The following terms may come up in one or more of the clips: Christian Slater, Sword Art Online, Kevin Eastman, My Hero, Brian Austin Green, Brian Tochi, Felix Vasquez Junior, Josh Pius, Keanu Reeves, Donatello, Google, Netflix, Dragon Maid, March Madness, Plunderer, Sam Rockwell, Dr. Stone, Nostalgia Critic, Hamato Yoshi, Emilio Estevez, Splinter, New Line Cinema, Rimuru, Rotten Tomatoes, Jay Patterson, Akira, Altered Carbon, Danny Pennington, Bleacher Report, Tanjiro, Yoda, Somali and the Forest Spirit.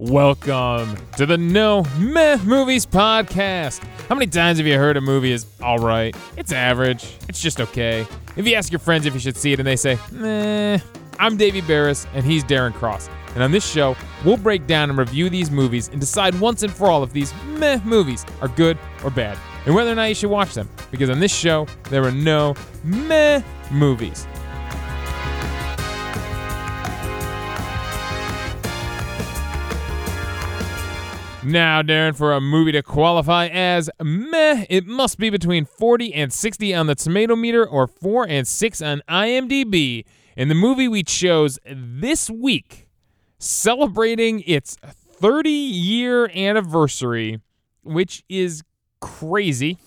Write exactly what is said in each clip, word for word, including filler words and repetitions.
Welcome to the No Meh Movies Podcast. How many times have you heard a movie is all right, it's average, it's just okay? If you ask your friends if you should see it and they say, meh, I'm Davey Barris and he's Darren Cross. And on this show, we'll break down and review these movies and decide once and for all if these meh movies are good or bad and whether or not you should watch them. Because on this show, there are no meh movies. Now, Darren, for a movie to qualify as meh, it must be between forty and sixty on the tomato meter or four and six on IMDb. And the movie we chose this week, celebrating its thirty-year anniversary, which is crazy.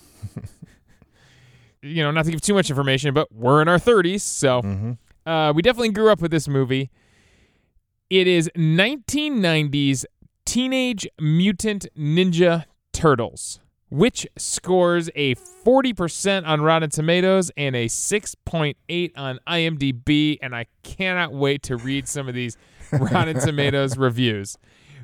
You know, not to give too much information, but we're in our thirties, so mm-hmm. uh, we definitely grew up with this movie. It is nineteen nineties Teenage Mutant Ninja Turtles, which scores a forty percent on Rotten Tomatoes and a six point eight on IMDb, and I cannot wait to read some of these Rotten Tomatoes reviews.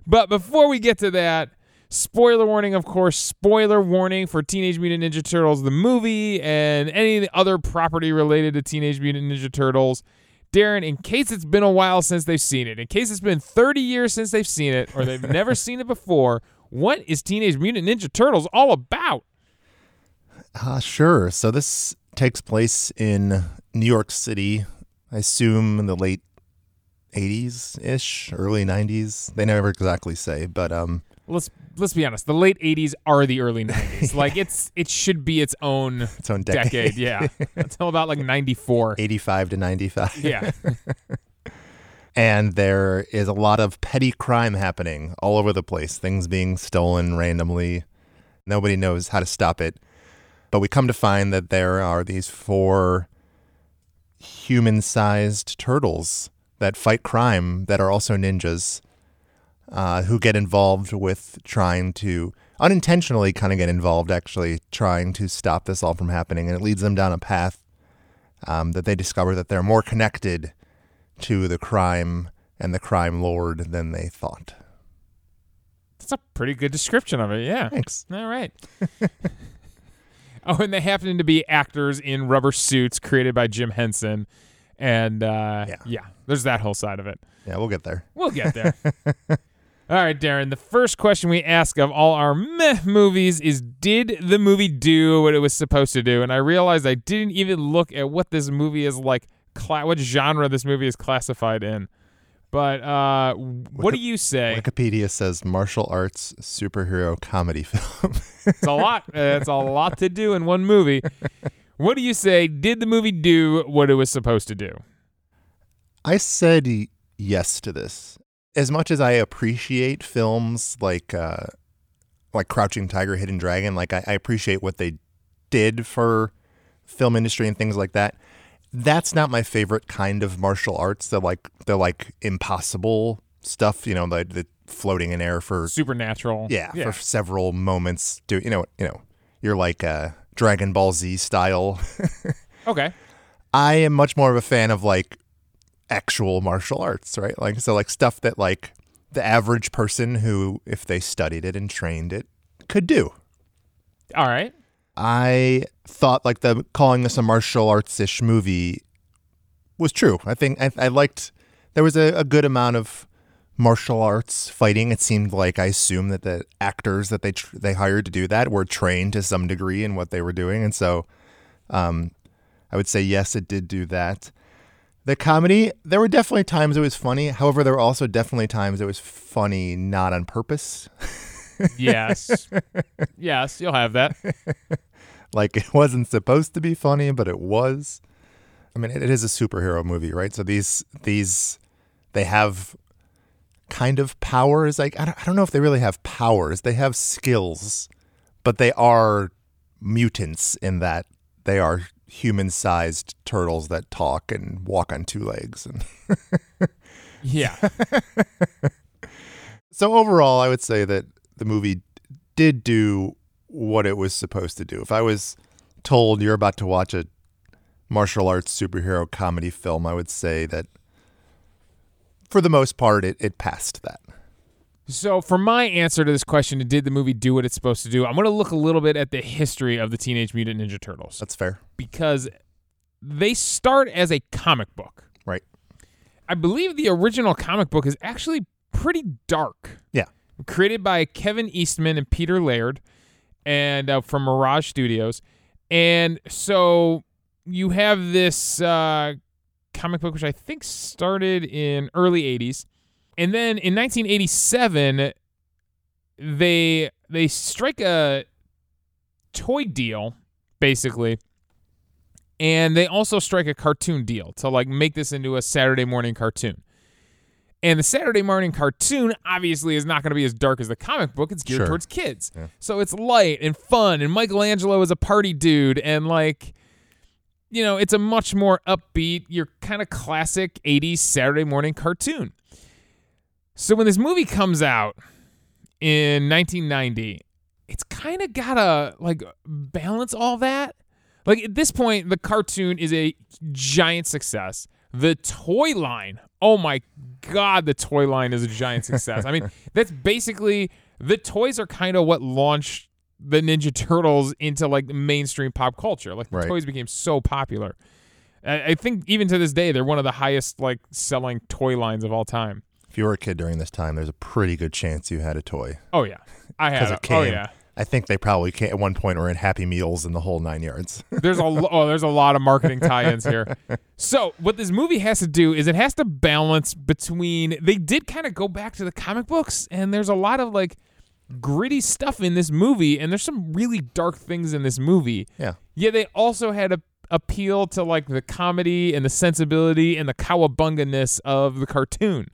But before we get to that, spoiler warning, of course, spoiler warning for Teenage Mutant Ninja Turtles, the movie, and any other property related to Teenage Mutant Ninja Turtles. Darren, in case it's been a while since they've seen it, in case it's been thirty years since they've seen it, or they've never seen it before, what is Teenage Mutant Ninja Turtles all about? Uh, sure. So this takes place in New York City, I assume in the late eighties-ish, early nineties. They never exactly say, but... um, let's let's be honest. The late eighties are the early nineties. Like it's it should be its own its own decade. decade yeah, until about like ninety-four, eighty-five to ninety-five. Yeah, and there is a lot of petty crime happening all over the place. Things being stolen randomly. Nobody knows how to stop it. But we come to find that there are these four human-sized turtles that fight crime that are also ninjas. Uh, who get involved with trying to, unintentionally kind of get involved actually, trying to stop this all from happening. And it leads them down a path um, that they discover that they're more connected to the crime and the crime lord than they thought. That's a pretty good description of it, yeah. Thanks. All right. Oh, and they happen to be actors in rubber suits created by Jim Henson. And uh, yeah. yeah, there's that whole side of it. Yeah, we'll get there. We'll get there. All right, Darren, the first question we ask of all our meh movies is, did the movie do what it was supposed to do? And I realized I didn't even look at what this movie is like, cla- what genre this movie is classified in. But uh, what Wiki- do you say? Wikipedia says martial arts superhero comedy film. It's a lot. It's a lot to do in one movie. What do you say? Did the movie do what it was supposed to do? I said yes to this. As much as I appreciate films like uh, like Crouching Tiger, Hidden Dragon, like I, I appreciate what they did for film industry and things like that, that's not my favorite kind of martial arts. They're like, they're like impossible stuff, you know, the, the floating in air for... Supernatural. Yeah, yeah. For several moments. Do you know, you know, you're like uh, Dragon Ball Z style. Okay. I am much more of a fan of like... actual martial arts, right? Like, so like stuff that like the average person who, if they studied it and trained it, could do. All right. I thought like the calling this a martial arts-ish movie was true. I think I, I liked, there was a, a good amount of martial arts fighting. It seemed like, I assume that the actors that they, tr- they hired to do that were trained to some degree in what they were doing. And so um, I would say, yes, it did do that. The comedy, there were definitely times it was funny. However, there were also definitely times it was funny not on purpose. Yes. Yes, you'll have that. Like, it wasn't supposed to be funny, but it was. I mean, it, it is a superhero movie, right? So these, these they have kind of powers. Like, I don't, I don't know if they really have powers. They have skills, but they are mutants in that they are human-sized turtles that talk and walk on two legs. And yeah. So overall, I would say that the movie did do what it was supposed to do. If I was told you're about to watch a martial arts superhero comedy film, I would say that for the most part, it, it passed that. So for my answer to this question, did the movie do what it's supposed to do? I'm going to look a little bit at the history of the Teenage Mutant Ninja Turtles. That's fair. Because they start as a comic book. Right. I believe the original comic book is actually pretty dark. Yeah. Created by Kevin Eastman and Peter Laird and uh, from Mirage Studios. And so you have this uh, comic book, which I think started in early eighties. And then in nineteen eighty-seven, they they strike a toy deal, basically. And they also strike a cartoon deal to like make this into a Saturday morning cartoon. And the Saturday morning cartoon obviously is not going to be as dark as the comic book. It's geared sure. towards kids. Yeah. So it's light and fun. And Michelangelo is a party dude. And like, you know, it's a much more upbeat, your kind of classic eighties Saturday morning cartoon. So when this movie comes out in nineteen ninety, it's kind of got to like balance all that. Like at this point, the cartoon is a giant success. The toy line, oh my God, the toy line is a giant success. I mean, that's basically, the toys are kind of what launched the Ninja Turtles into like mainstream pop culture. Like the right. toys became so popular. I think even to this day, they're one of the highest like selling toy lines of all time. If you were a kid during this time, there's a pretty good chance you had a toy. Oh yeah, I had. It came, oh yeah. I think they probably came, at one point were in Happy Meals and the whole nine yards. There's a lo- oh, there's a lot of marketing tie-ins here. So what this movie has to do is it has to balance between, they did kind of go back to the comic books, and there's a lot of like gritty stuff in this movie, and there's some really dark things in this movie. Yeah. Yeah, they also had a appeal to like the comedy and the sensibility and the cowabunga-ness of the cartoon.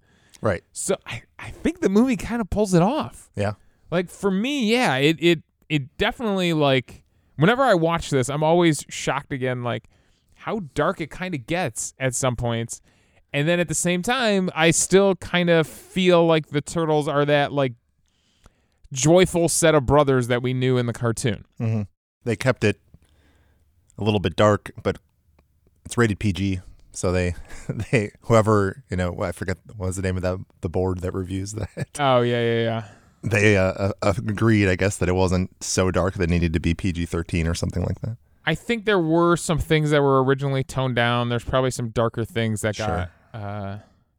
Right. So I, I think the movie kind of pulls it off. Yeah. Like, for me, yeah, it it it definitely, like, whenever I watch this, I'm always shocked again, like, how dark it kind of gets at some points. And then at the same time, I still kind of feel like the Turtles are that, like, joyful set of brothers that we knew in the cartoon. Mm-hmm. They kept it a little bit dark, but it's rated P G. So they, they whoever, you know, I forget, what was the name of that, the board that reviews that? Oh, yeah, yeah, yeah. They uh, uh, agreed, I guess, that it wasn't so dark that it needed to be P G thirteen or something like that. I think there were some things that were originally toned down. There's probably some darker things that got, sure. uh,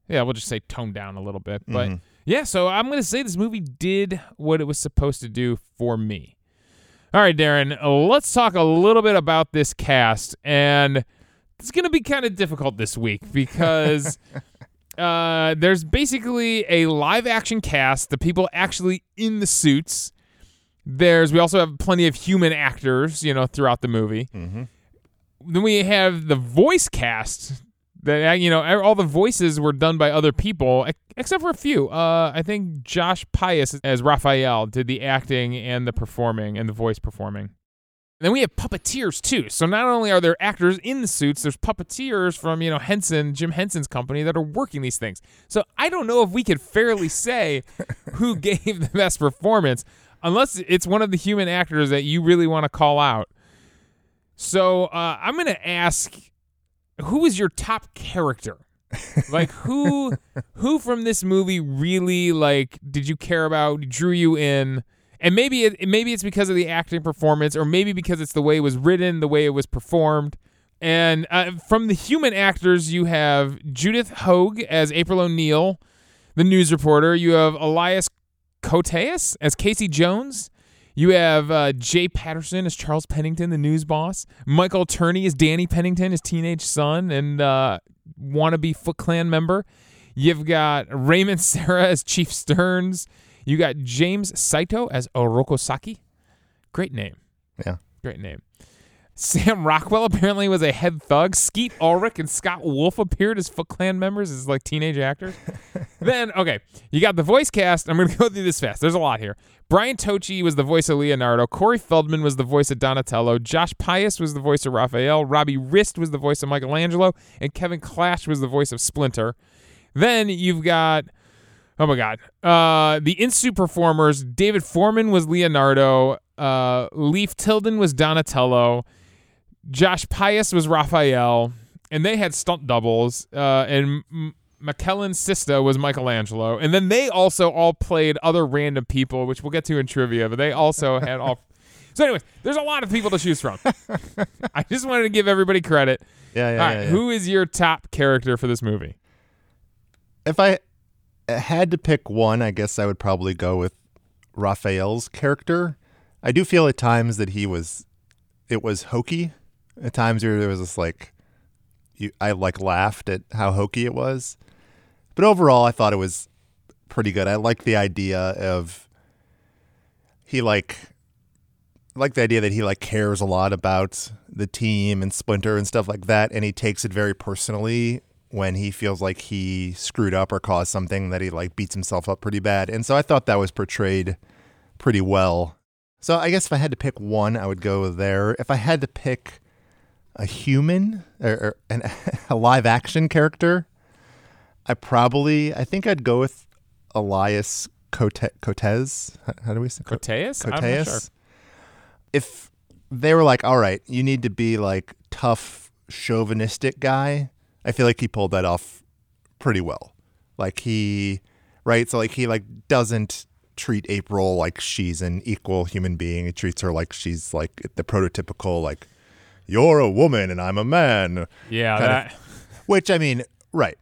yeah, we'll just say toned down a little bit. But mm-hmm. yeah, so I'm going to say this movie did what it was supposed to do for me. All right, Darren, let's talk a little bit about this cast. And it's going to be kind of difficult this week because... Uh, there's basically a live-action cast, the people actually in the suits. There's we also have plenty of human actors, you know, throughout the movie. Mm-hmm. Then we have the voice cast. That you know, all the voices were done by other people, except for a few. Uh, I think Josh Pius as Raphael did the acting and the performing and the voice performing. Then we have puppeteers, too. So not only are there actors in the suits, there's puppeteers from, you know, Henson, Jim Henson's company that are working these things. So I don't know if we could fairly say who gave the best performance, unless it's one of the human actors that you really want to call out. So uh, I'm going to ask, who is your top character? Like, who who from this movie really, like, did you care about, drew you in? And maybe it, maybe it's because of the acting performance, or maybe because it's the way it was written, the way it was performed. And uh, from the human actors, you have Judith Hoag as April O'Neil, the news reporter. You have Elias Koteas as Casey Jones. You have uh, Jay Patterson as Charles Pennington, the news boss. Michael Turney as Danny Pennington, his teenage son and uh, wannabe Foot Clan member. You've got Raymond Serra as Chief Stearns. You got James Saito as Oroku Saki. Great name. Yeah. Great name. Sam Rockwell apparently was a head thug. Skeet Ulrich and Scott Wolf appeared as Foot Clan members, as like teenage actors. Then, okay, you got the voice cast. I'm going to go through this fast. There's a lot here. Brian Tochi was the voice of Leonardo. Corey Feldman was the voice of Donatello. Josh Pius was the voice of Raphael. Robbie Rist was the voice of Michelangelo. And Kevin Clash was the voice of Splinter. Then you've got... Oh, my God. Uh, the in-suit performers, David Foreman was Leonardo. Uh, Leif Tilden was Donatello. Josh Pius was Raphael. And they had stunt doubles. Uh, and M- McKellen's sister was Michelangelo. And then they also all played other random people, which we'll get to in trivia, but they also had all... So anyways, there's a lot of people to choose from. I just wanted to give everybody credit. Yeah, yeah, all right, yeah, yeah. Who is your top character for this movie? If I had to pick one, I guess I would probably go with Raphael's character. I do feel at times that he was... It was hokey. At times there was this like... You, I like laughed at how hokey it was, but overall I thought it was pretty good. I like the idea of he like, like the idea that he like cares a lot about the team and Splinter and stuff like that, and he takes it very personally when he feels like he screwed up or caused something that he like beats himself up pretty bad. And so I thought that was portrayed pretty well. So I guess if I had to pick one, I would go there. If I had to pick a human or, or an, a live action character, I probably, I think I'd go with Elias Kote, Koteas. How do we say? Koteas? Koteas. I'm sure. If they were like, all right, you need to be like tough, chauvinistic guy. I feel like he pulled that off pretty well. Like he, right. So like he like doesn't treat April like she's an equal human being. He treats her like she's like the prototypical, like, you're a woman and I'm a man. Yeah. That. Of, which, I mean, right.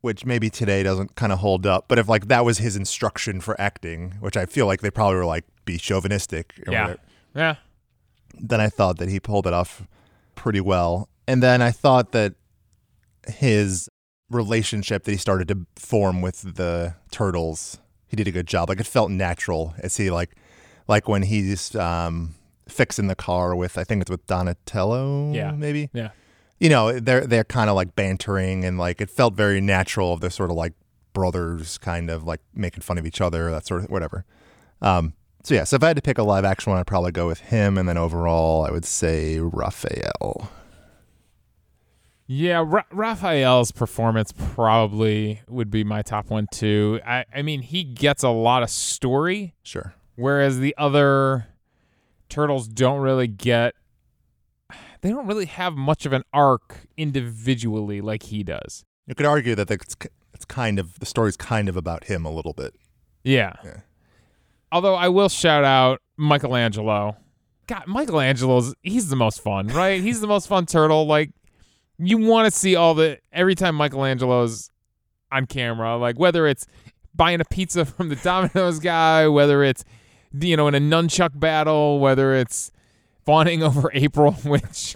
Which maybe today doesn't kind of hold up. But if, like, that was his instruction for acting, which I feel like they probably were like, be chauvinistic. Or yeah. Whatever, yeah. Then I thought that he pulled it off pretty well. And then I thought that his relationship that he started to form with the Turtles, he did a good job. Like, it felt natural as he, like, like when he's... um. fixing the car with, I think it's with Donatello, yeah. maybe? Yeah. You know, they're they're kind of like bantering and like it felt very natural of the sort of like brothers kind of like making fun of each other, that sort of whatever. Um, so yeah, so if I had to pick a live action one, I'd probably go with him. And then overall, I would say Raphael. Yeah, Ra- Raphael's performance probably would be my top one too. I, I mean, he gets a lot of story. Sure. Whereas the other... Turtles don't really get, they don't really have much of an arc individually like he does. You could argue that it's, it's kind of, the story's kind of about him a little bit. Yeah. yeah. Although I will shout out Michelangelo. God, Michelangelo's, he's the most fun, right? He's the most fun turtle. Like, you want to see all the, every time Michelangelo's on camera, like whether it's buying a pizza from the Domino's guy, whether it's, you know, in a nunchuck battle, whether it's fawning over April, which,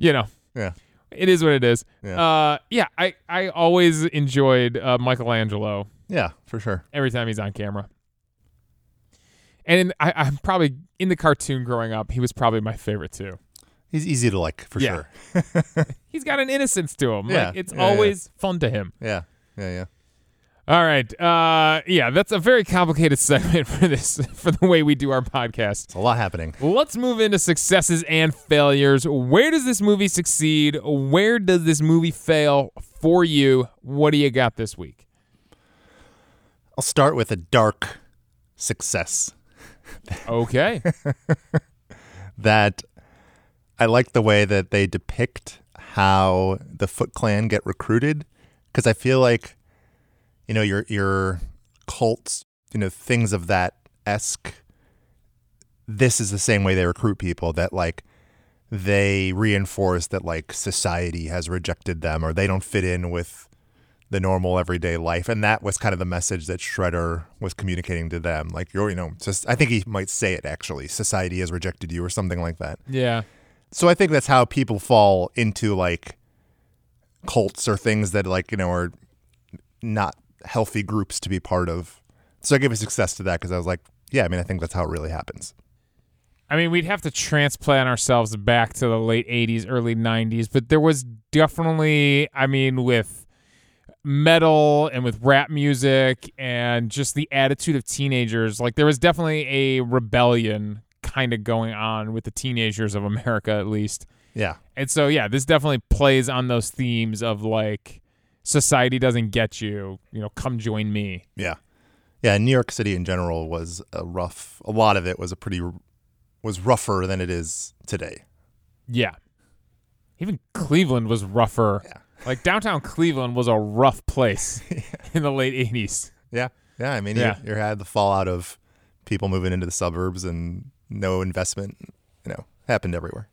you know, yeah, it is what it is. Yeah, uh, yeah I, I always enjoyed uh, Michelangelo. Yeah, for sure. Every time he's on camera. And in, I, I'm probably, in the cartoon growing up, he was probably my favorite too. He's easy to like, for yeah. sure. He's got an innocence to him. Yeah. Like, it's yeah, always yeah. fun to him. Yeah, yeah, yeah. All right. Uh, yeah, that's a very complicated segment for this, for the way we do our podcast. It's a lot happening. Let's move into successes and failures. Where does this movie succeed? Where does this movie fail for you? What do you got this week? I'll start with a dark success. Okay. That I like the way that they depict how the Foot Clan get recruited, because I feel like, you know, your your cults, you know, things of that esque, this is the same way they recruit people, that like they reinforce that like society has rejected them or they don't fit in with the normal everyday life. And that was kind of the message that Shredder was communicating to them. Like, you're, you know, just, I think he might say it actually, society has rejected you or something like that. Yeah. So I think that's how people fall into like cults or things that like, you know, are not healthy groups to be part of. So I gave a success to that because I was like, yeah, I mean, I think that's how it really happens. I mean, we'd have to transplant ourselves back to the late eighties, early nineties, but there was definitely, I mean, with metal and with rap music and just the attitude of teenagers, like there was definitely a rebellion kind of going on with the teenagers of America, at least. Yeah. And so, yeah, this definitely plays on those themes of like, society doesn't get you, you know, come join me. Yeah. Yeah, New York City in general was a rough, a lot of it was a pretty, was rougher than it is today. Yeah. Even Cleveland was rougher yeah. Like, downtown Cleveland was a rough place yeah. in the late eighties. Yeah. Yeah. I mean, yeah. you, you had the fallout of people moving into the suburbs and no investment, you know, happened everywhere.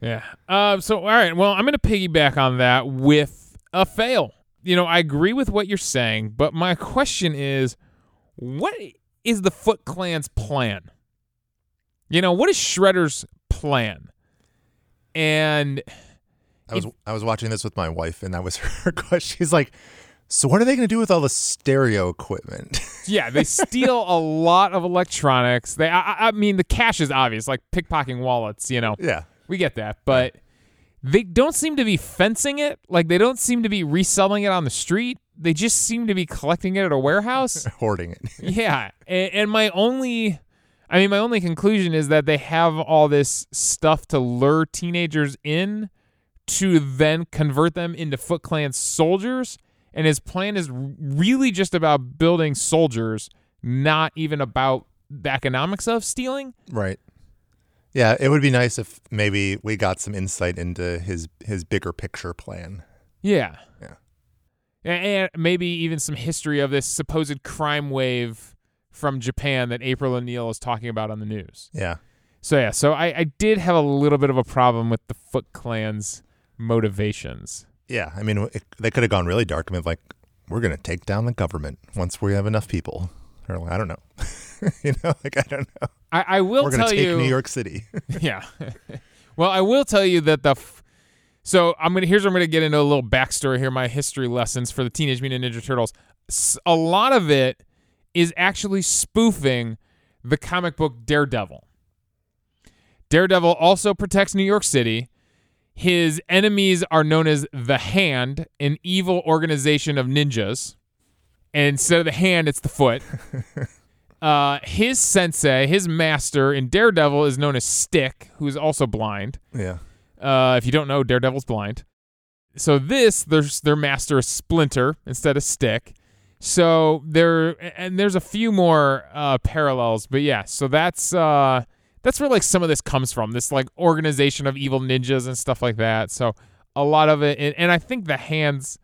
Yeah. Uh, so, all right. Well, I'm going to piggyback on that with a fail. You know, I agree with what you're saying, but my question is, what is the Foot Clan's plan? You know, what is Shredder's plan? And I was it, I was watching this with my wife, and that was her question. She's like, so what are they going to do with all the stereo equipment? Yeah, they steal a lot of electronics. They, I, I mean, the cash is obvious, like pickpocketing wallets, you know. Yeah. We get that, but they don't seem to be fencing it. Like, they don't seem to be reselling it on the street. They just seem to be collecting it at a warehouse. Hoarding it. Yeah. And, and my only... I mean, my only conclusion is that they have all this stuff to lure teenagers in to then convert them into Foot Clan soldiers, and his plan is really just about building soldiers, not even about the economics of stealing. Right. Yeah, it would be nice if maybe we got some insight into his, his bigger picture plan. Yeah. Yeah. And maybe even some history of this supposed crime wave from Japan that April O'Neil is talking about on the news. Yeah. So, yeah. So, I, I did have a little bit of a problem with the Foot Clan's motivations. Yeah. I mean, it, they could have gone really dark. I mean, like, we're going to take down the government once we have enough people. Or, like, I don't know. you know? Like, I don't know. I, I will we're gonna tell you. We're going to take New York City. yeah. Well, I will tell you that the... F- so, I'm gonna. here's where I'm going to get into a little backstory here, my history lessons for the Teenage Mutant Ninja Turtles. S- a lot of it is actually spoofing the comic book Daredevil. Daredevil also protects New York City. His enemies are known as The Hand, an evil organization of ninjas. And instead of the hand, it's the foot. uh, his sensei, his master in Daredevil is known as Stick, who's also blind. Yeah. Uh, if you don't know, Daredevil's blind. So this, there's their master is Splinter instead of Stick. So there, and there's a few more uh, parallels, but yeah, so that's uh, that's where like some of this comes from, this like organization of evil ninjas and stuff like that. So a lot of it, and, and I think the hands,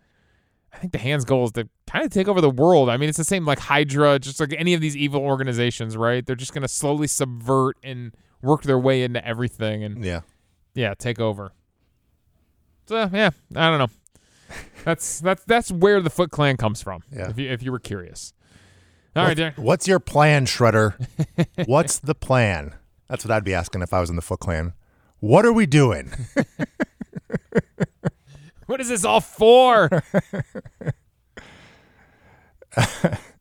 I think the hands goal is to kind of take over the world. I mean, it's the same like Hydra, just like any of these evil organizations, right? They're just gonna slowly subvert and work their way into everything, and yeah, yeah, take over. So yeah, I don't know. That's that's that's where the Foot Clan comes from. Yeah. If you if you were curious. All what, right, Derek. What's your plan, Shredder? What's the plan? That's what I'd be asking if I was in the Foot Clan. What are we doing? What is this all for?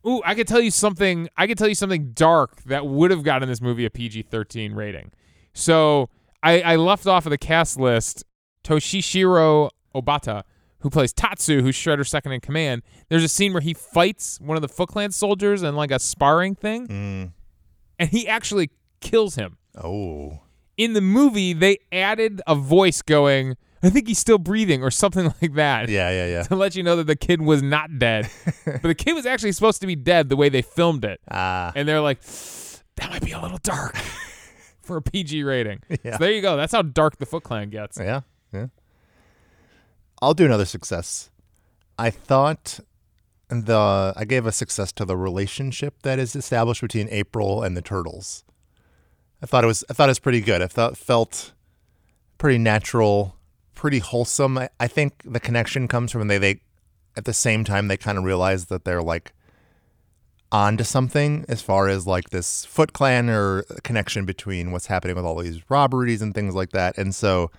Ooh, I could tell you something. I could tell you something dark that would have gotten this movie a P G thirteen rating. So I, I left off of the cast list Toshishiro Obata, who plays Tatsu, who's Shredder's second in command. There's a scene where he fights one of the Foot Clan soldiers in like a sparring thing, mm. and he actually kills him. Oh. In the movie, they added a voice going, I think he's still breathing or something like that. Yeah, yeah, yeah. To let you know that the kid was not dead. But the kid was actually supposed to be dead the way they filmed it. Uh, and they're like, that might be a little dark for a P G rating. Yeah. So there you go. That's how dark the Foot Clan gets. Yeah, yeah. I'll do another success. I thought the I gave a success to the relationship that is established between April and the Turtles. I thought it was I thought it was pretty good. I thought it felt pretty natural, pretty wholesome. I, I think the connection comes from when they, they at the same time they kind of realize that they're like onto something as far as like this Foot Clan or connection between what's happening with all these robberies and things like that. And so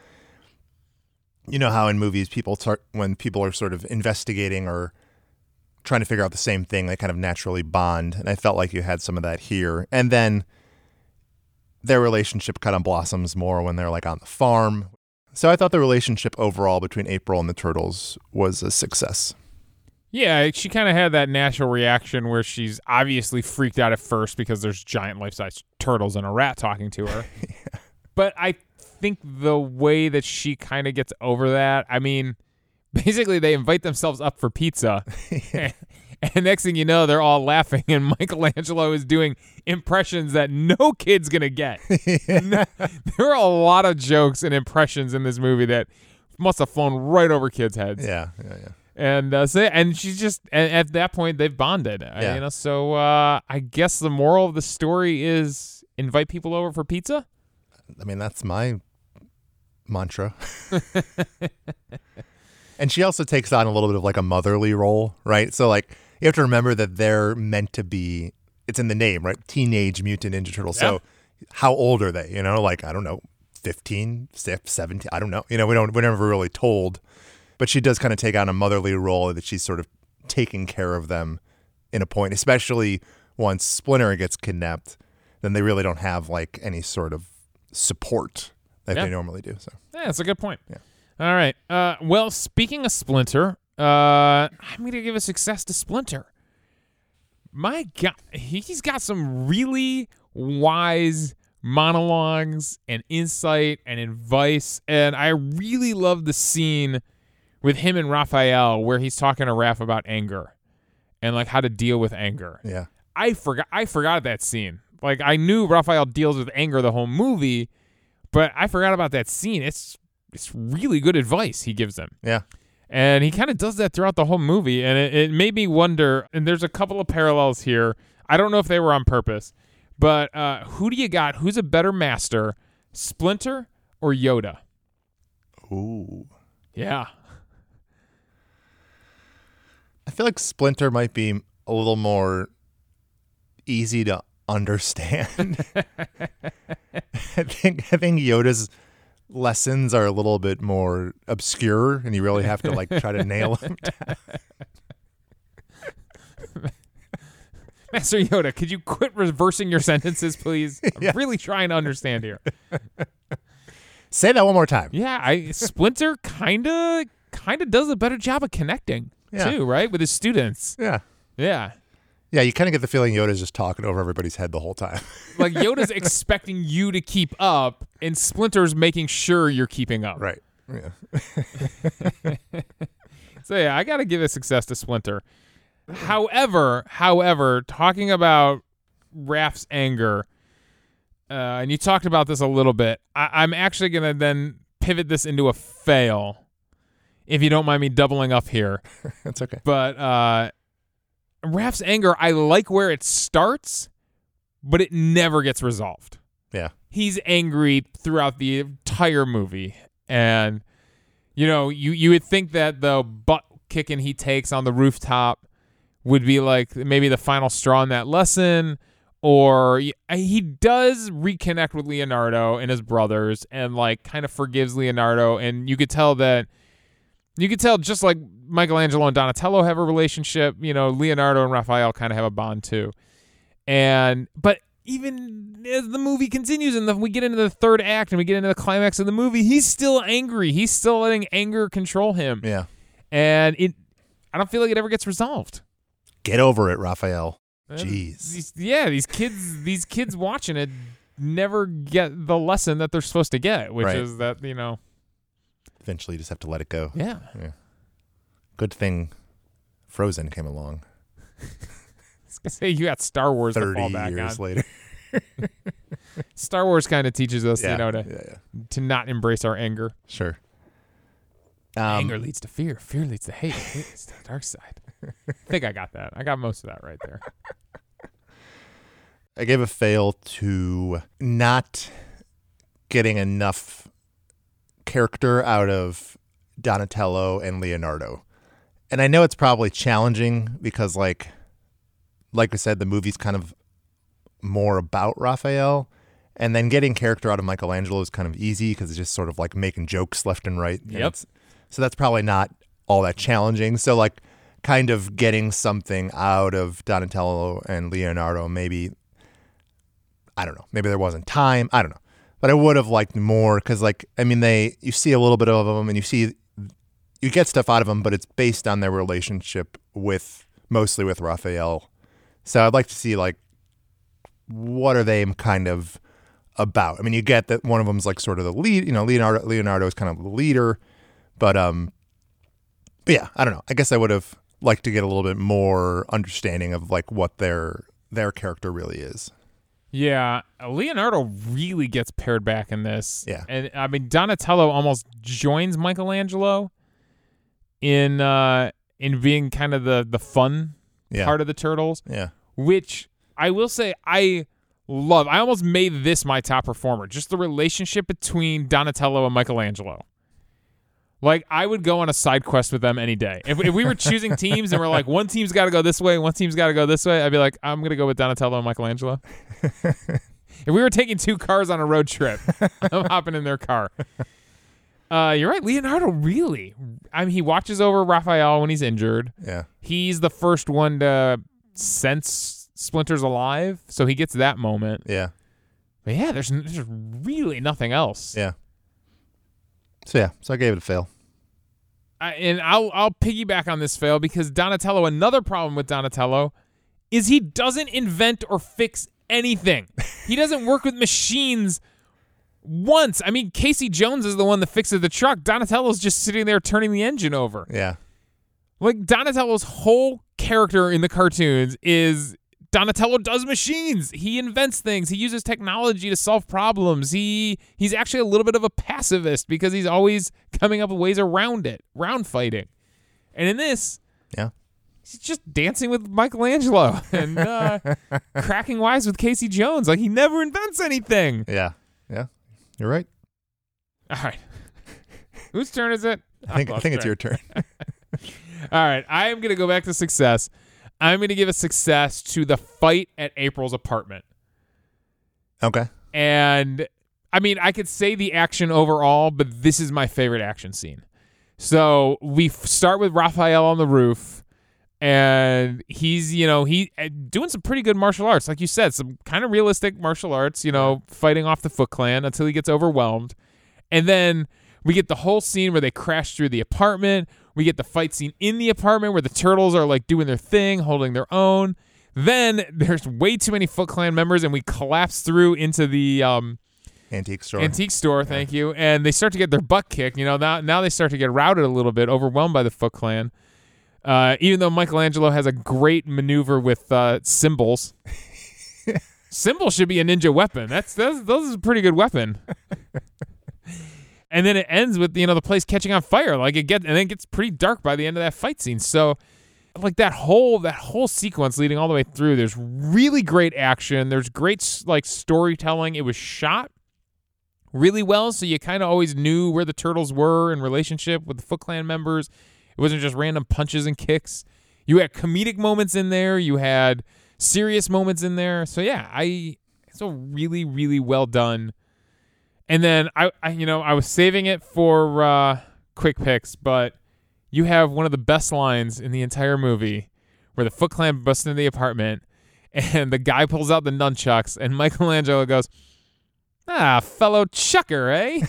you know how in movies people start when people are sort of investigating or trying to figure out the same thing, they kind of naturally bond. And I felt like you had some of that here. And then their relationship kind of blossoms more when they're like on the farm. So I thought the relationship overall between April and the Turtles was a success. Yeah, she kind of had that natural reaction where she's obviously freaked out at first because there's giant life-size turtles and a rat talking to her. yeah. But I think the way that she kind of gets over that, I mean, basically they invite themselves up for pizza. yeah. And next thing you know, they're all laughing, and Michelangelo is doing impressions that no kid's going to get. yeah. no, there are a lot of jokes and impressions in this movie that must have flown right over kids' heads. Yeah, yeah, yeah. And uh, so, and she's just, and at that point they've bonded. Yeah. You know, so uh, I guess the moral of the story is invite people over for pizza. I mean, that's my mantra. And she also takes on a little bit of like a motherly role, right? So like you have to remember that they're meant to be, it's in the name, right? Teenage Mutant Ninja Turtles. Yeah. So how old are they? You know, like, I don't know, fifteen, seventeen, I don't know. You know, we don't, we're never really told. But she does kind of take on a motherly role that she's sort of taking care of them in a point, especially once Splinter gets kidnapped, then they really don't have like any sort of support like yeah. they normally do. So yeah, that's a good point. Yeah. All right. Uh, well, speaking of Splinter, uh, I'm going to give a success to Splinter. My God, he's got some really wise monologues and insight and advice, and I really love the scene with him and Raphael where he's talking to Raph about anger and like how to deal with anger. Yeah, I forgot. I forgot that scene. Like I knew Raphael deals with anger the whole movie, but I forgot about that scene. It's It's really good advice he gives them. Yeah. And he kind of does that throughout the whole movie. And it, it made me wonder, and there's a couple of parallels here. I don't know if they were on purpose, but uh, who do you got? Who's a better master, Splinter or Yoda? Ooh. Yeah. I feel like Splinter might be a little more easy to understand. I think I think Yoda's lessons are a little bit more obscure, and you really have to like try to nail them down. Master Yoda, could you quit reversing your sentences, please? I'm yeah. really trying to understand here. Say that one more time. Yeah, I Splinter kind of kind of does a better job of connecting yeah. too, right, with his students. Yeah, yeah. Yeah, you kind of get the feeling Yoda's just talking over everybody's head the whole time. Like Yoda's expecting you to keep up, and Splinter's making sure you're keeping up. Right. Yeah. So yeah, I got to give a success to Splinter. However, however, talking about Raph's anger, uh, and you talked about this a little bit, I- I'm actually going to then pivot this into a fail, if you don't mind me doubling up here. That's okay. But uh Raph's anger, I like where it starts, but it never gets resolved. Yeah. He's angry throughout the entire movie. And, you know, you, you would think that the butt kicking he takes on the rooftop would be like maybe the final straw in that lesson. Or he does reconnect with Leonardo and his brothers and, like, kind of forgives Leonardo. And you could tell that, you could tell just like Michelangelo and Donatello have a relationship, you know, Leonardo and Raphael kind of have a bond too. And, but even as the movie continues and the, we get into the third act and we get into the climax of the movie, he's still angry. He's still letting anger control him. Yeah. And it, I don't feel like it ever gets resolved. Get over it, Raphael. And Jeez. These, yeah. These kids, these kids watching it never get the lesson that they're supposed to get, which right. is that, you know, eventually you just have to let it go. Yeah. Yeah. Good thing Frozen came along. I was going to say, you got Star Wars to fall back on. thirty years later. Star Wars kind of teaches us, yeah, you know, to, yeah, yeah. to not embrace our anger. Sure. Um, anger leads to fear. Fear leads to hate. Hate leads to the dark side. I think I got that. I got most of that right there. I gave a fail to not getting enough character out of Donatello and Leonardo. And I know it's probably challenging because like like I said, the movie's kind of more about Raphael, and then getting character out of Michelangelo is kind of easy because it's just sort of like making jokes left and right. Yep. And so that's probably not all that challenging. So like kind of getting something out of Donatello and Leonardo, maybe, I don't know, maybe there wasn't time. I don't know. But I would have liked more because, like, I mean, they you see a little bit of them and you see you get stuff out of them, but it's based on their relationship with mostly with Raphael. So I'd like to see, like, what are they kind of about? I mean, you get that one of them's like sort of the lead, you know, Leonardo Leonardo is kind of the leader, but um, but yeah, I don't know. I guess I would have liked to get a little bit more understanding of like what their their character really is. Yeah, Leonardo really gets pared back in this. Yeah. And, I mean, Donatello almost joins Michelangelo in uh, in being kind of the, the fun yeah. part of the Turtles. Yeah. Which I will say I love. I almost made this my top performer. Just the relationship between Donatello and Michelangelo. Like, I would go on a side quest with them any day. If, if we were choosing teams and we're like, one team's got to go this way, one team's got to go this way, I'd be like, I'm going to go with Donatello and Michelangelo. If we were taking two cars on a road trip, I'm hopping in their car. Uh, you're right, Leonardo, really. I mean, he watches over Raphael when he's injured. Yeah. He's the first one to sense Splinter's alive, so he gets that moment. Yeah. But yeah, there's, there's really nothing else. Yeah. So yeah, so I gave it a fail. I, and I'll I'll piggyback on this fail because Donatello, another problem with Donatello is he doesn't invent or fix anything. He doesn't work with machines once. I mean, Casey Jones is the one that fixes the truck. Donatello's just sitting there turning the engine over. Yeah. Like, Donatello's whole character in the cartoons is Donatello does machines. He invents things. He uses technology to solve problems. He he's actually a little bit of a pacifist because he's always coming up with ways around it, round fighting. And in this, yeah, he's just dancing with Michelangelo and uh, cracking wise with Casey Jones. Like, he never invents anything. Yeah, yeah, you're right. All right, whose turn is it? I think, I think it's your turn. All right, I am gonna go back to success. I'm going to give a success to the fight at April's apartment. Okay. And, I mean, I could say the action overall, but this is my favorite action scene. So we f- start with Raphael on the roof, and he's, you know, he uh, doing some pretty good martial arts. Like you said, some kind of realistic martial arts, you know, fighting off the Foot Clan until he gets overwhelmed. And then we get the whole scene where they crash through the apartment. We get the fight scene in the apartment where the Turtles are, like, doing their thing, holding their own. Then there's way too many Foot Clan members, and we collapse through into the um, antique store. Antique store, yeah. Thank you. And they start to get their butt kicked. You know, now now they start to get routed a little bit, overwhelmed by the Foot Clan. Uh, even though Michelangelo has a great maneuver with uh, cymbals. Cymbals should be a ninja weapon. That's that's, that's a pretty good weapon. And then it ends with, you know, the place catching on fire. Like, it gets, and then it gets pretty dark by the end of that fight scene. So, like, that whole that whole sequence leading all the way through, there's really great action. There's great, like, storytelling. It was shot really well, so you kind of always knew where the Turtles were in relationship with the Foot Clan members. It wasn't just random punches and kicks. You had comedic moments in there. You had serious moments in there. So, yeah, I it's a really, really well done. And then, I, I, you know, I was saving it for uh, quick picks, but you have one of the best lines in the entire movie where the Foot Clan busts into the apartment and the guy pulls out the nunchucks and Michelangelo goes, "Ah, fellow chucker, eh?"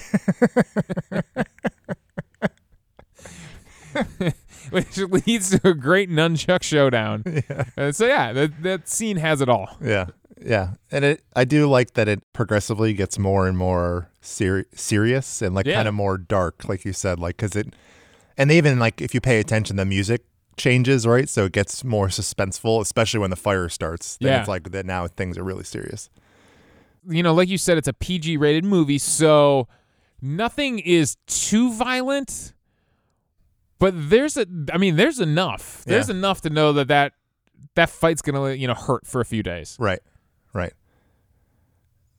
Which leads to a great nunchuck showdown. Yeah. Uh, so, yeah, that, that scene has it all. Yeah. Yeah, and it, I do like that it progressively gets more and more ser- serious and, like, yeah. kind of more dark, like you said, like, because it, and they even, like, if you pay attention, the music changes, right? So it gets more suspenseful, especially when the fire starts. Then yeah. It's like that now things are really serious. You know, like you said, it's a P G-rated movie, so nothing is too violent, but there's a, I mean, there's enough. There's yeah. enough to know that that, that fight's going to, you know, hurt for a few days. Right. Right.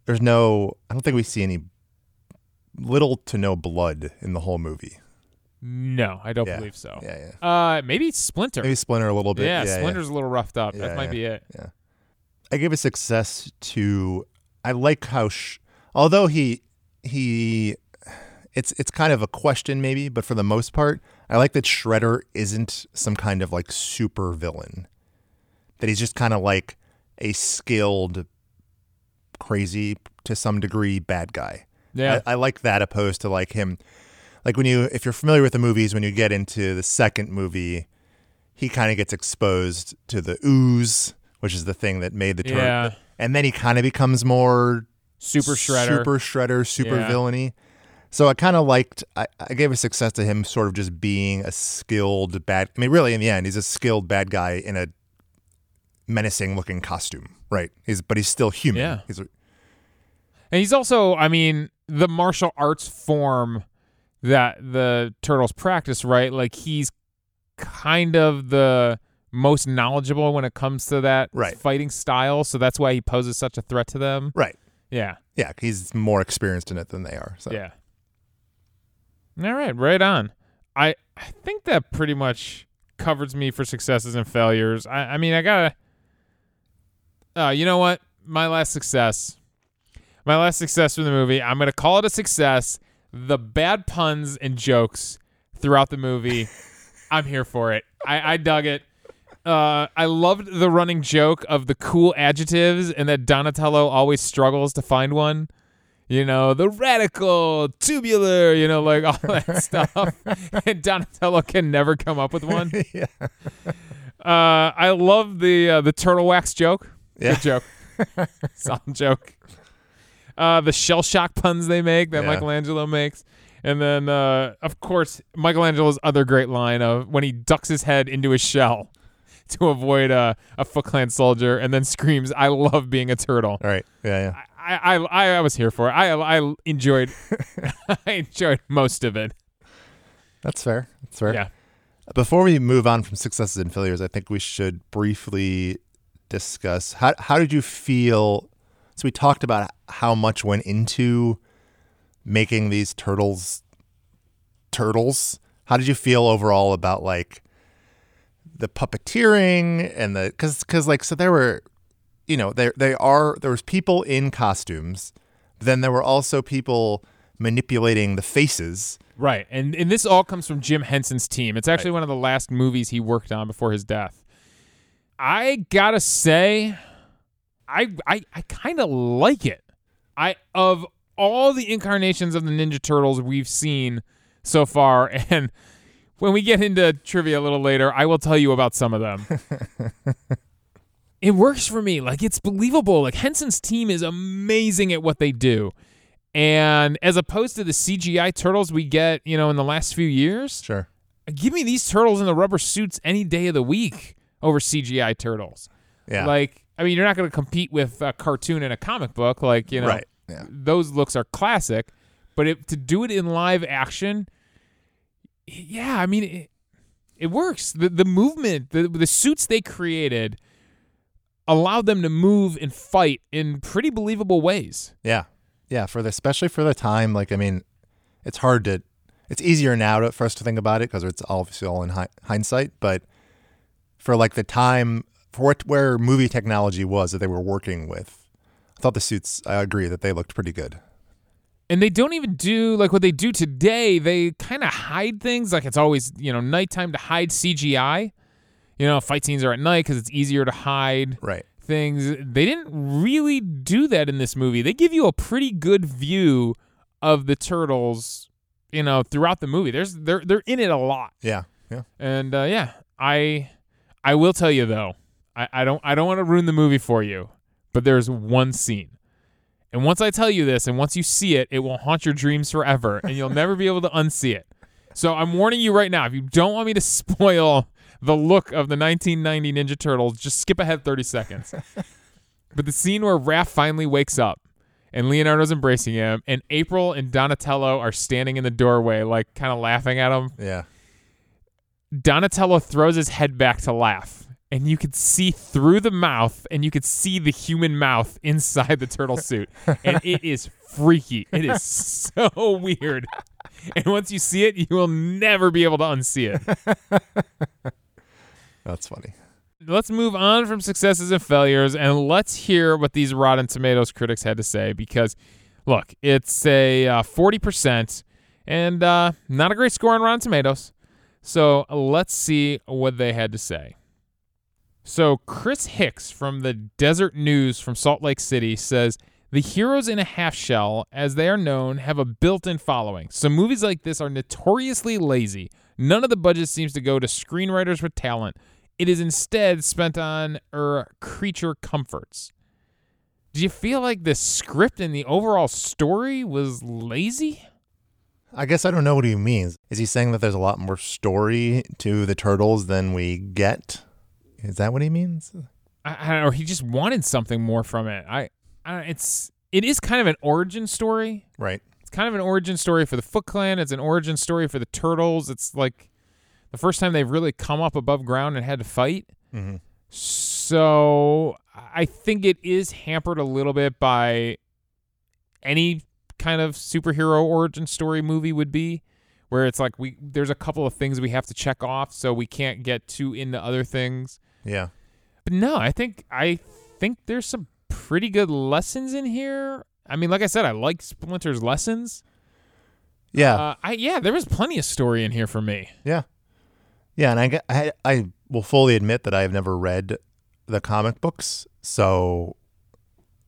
There's no, I don't think we see any little to no blood in the whole movie. No, I don't yeah. believe so. Yeah, yeah. Uh, maybe Splinter. Maybe Splinter a little bit. Yeah, yeah Splinter's yeah. a little roughed up. Yeah, that might yeah, be it. Yeah. I gave a success to, I like how, sh- although he, he, it's, it's kind of a question maybe, but for the most part, I like that Shredder isn't some kind of, like, super villain. That he's just kind of like a skilled, crazy to some degree bad guy. Yeah, I, I like that opposed to, like, him. Like, when you, if you're familiar with the movies, when you get into the second movie, he kind of gets exposed to the ooze, which is the thing that made the turn. Yeah. And then he kind of becomes more super shredder, super shredder, super yeah. villainy. So I kind of liked. I, I gave a success to him, sort of just being a skilled bad. I mean, really, in the end, he's a skilled bad guy in a menacing looking costume, right? He's, but he's still human. Yeah. He's a- and he's also, I mean, the martial arts form that the Turtles practice, right? Like, he's kind of the most knowledgeable when it comes to that right. fighting style, so that's why he poses such a threat to them. Right. Yeah. Yeah, he's more experienced in it than they are. So. Yeah. All right, right on. I, I think that pretty much covers me for successes and failures. I, I mean, I gotta... Uh, you know what? My last success. My last success from the movie. I'm gonna call it a success. The bad puns and jokes throughout the movie. I'm here for it. I, I dug it. Uh, I loved the running joke of the cool adjectives and that Donatello always struggles to find one. You know, the radical, tubular, you know, like all that stuff. And Donatello can never come up with one. Yeah. Uh, I love the uh, the turtle wax joke. Yeah. Good joke. Solid joke. Uh, the shell shock puns they make that yeah. Michelangelo makes. And then, uh, of course, Michelangelo's other great line of when he ducks his head into his shell to avoid a, a Foot Clan soldier, and then screams, "I love being a turtle." All right. Yeah, yeah. I I, I, I was here for it. I I enjoyed I enjoyed most of it. That's fair. That's fair. Yeah. Before we move on from successes and failures, I think we should briefly discuss how how did you feel? So we talked about how much went into making these turtles turtles. How did you feel overall about like the puppeteering and the, cause, cause like, so there were, you know, there, they are, there was people in costumes, then there were also people manipulating the faces. Right. And, and this all comes from Jim Henson's team. It's actually right. one of the last movies he worked on before his death. I gotta say, I, I, I kind of like it. I, of all the incarnations of the Ninja Turtles we've seen so far, and when we get into trivia a little later, I will tell you about some of them. It works for me. Like, it's believable. Like, Henson's team is amazing at what they do. And as opposed to the C G I turtles we get, you know, in the last few years. Sure. Give me these turtles in the rubber suits any day of the week over C G I turtles. Yeah. Like, I mean, you're not going to compete with a cartoon and a comic book. Like, you know, right. yeah. those looks are classic. But it, to do it in live action... Yeah, I mean, it, it works. The the movement, the the suits they created allowed them to move and fight in pretty believable ways. Yeah. Yeah, for the, especially for the time, like, I mean, it's hard to, it's easier now to, for us to think about it because it's obviously all in hi- hindsight, but for like the time, for what, where movie technology was that they were working with, I thought the suits, I agree that they looked pretty good. And they don't even do, like, what they do today, they kind of hide things. Like, it's always, you know, nighttime to hide C G I. You know, fight scenes are at night because it's easier to hide right. things. They didn't really do that in this movie. They give you a pretty good view of the turtles, you know, throughout the movie. There's they're they're in it a lot. Yeah, yeah. And, uh, yeah, I I will tell you, though, I, I don't I don't want to ruin the movie for you, but there's one scene. And once I tell you this, and once you see it, it will haunt your dreams forever, and you'll never be able to unsee it. So I'm warning you right now, if you don't want me to spoil the look of the nineteen ninety Ninja Turtles, just skip ahead thirty seconds. But the scene where Raph finally wakes up, and Leonardo's embracing him, and April and Donatello are standing in the doorway, like, kind of laughing at him. Yeah. Donatello throws his head back to laugh. And you could see through the mouth, and you could see the human mouth inside the turtle suit. And it is freaky. It is so weird. And once you see it, you will never be able to unsee it. That's funny. Let's move on from successes and failures, and let's hear what these Rotten Tomatoes critics had to say. Because, look, it's a uh, forty percent, and uh, not a great score on Rotten Tomatoes. So let's see what they had to say. So Chris Hicks from the Desert News from Salt Lake City says, "The heroes in a half shell, as they are known, have a built-in following. So movies like this are notoriously lazy. None of the budget seems to go to screenwriters with talent. It is instead spent on er, creature comforts." Do you feel like the script and the overall story was lazy? I guess I don't know what he means. Is he saying that there's a lot more story to the turtles than we get? Is that what he means? I don't know, or he just wanted something more from it. I, I it's it is kind of an origin story, right? It's kind of an origin story for the Foot Clan. It's an origin story for the Turtles. It's like the first time they've really come up above ground and had to fight. Mm-hmm. So I think it is hampered a little bit by any kind of superhero origin story movie would be, where it's like we there's a couple of things we have to check off, so we can't get too into other things. Yeah. But no, I think I think there's some pretty good lessons in here. I mean, like I said, I like Splinter's lessons. Yeah. Uh, I yeah, there was plenty of story in here for me. Yeah. Yeah, and I, I I will fully admit that I have never read the comic books, so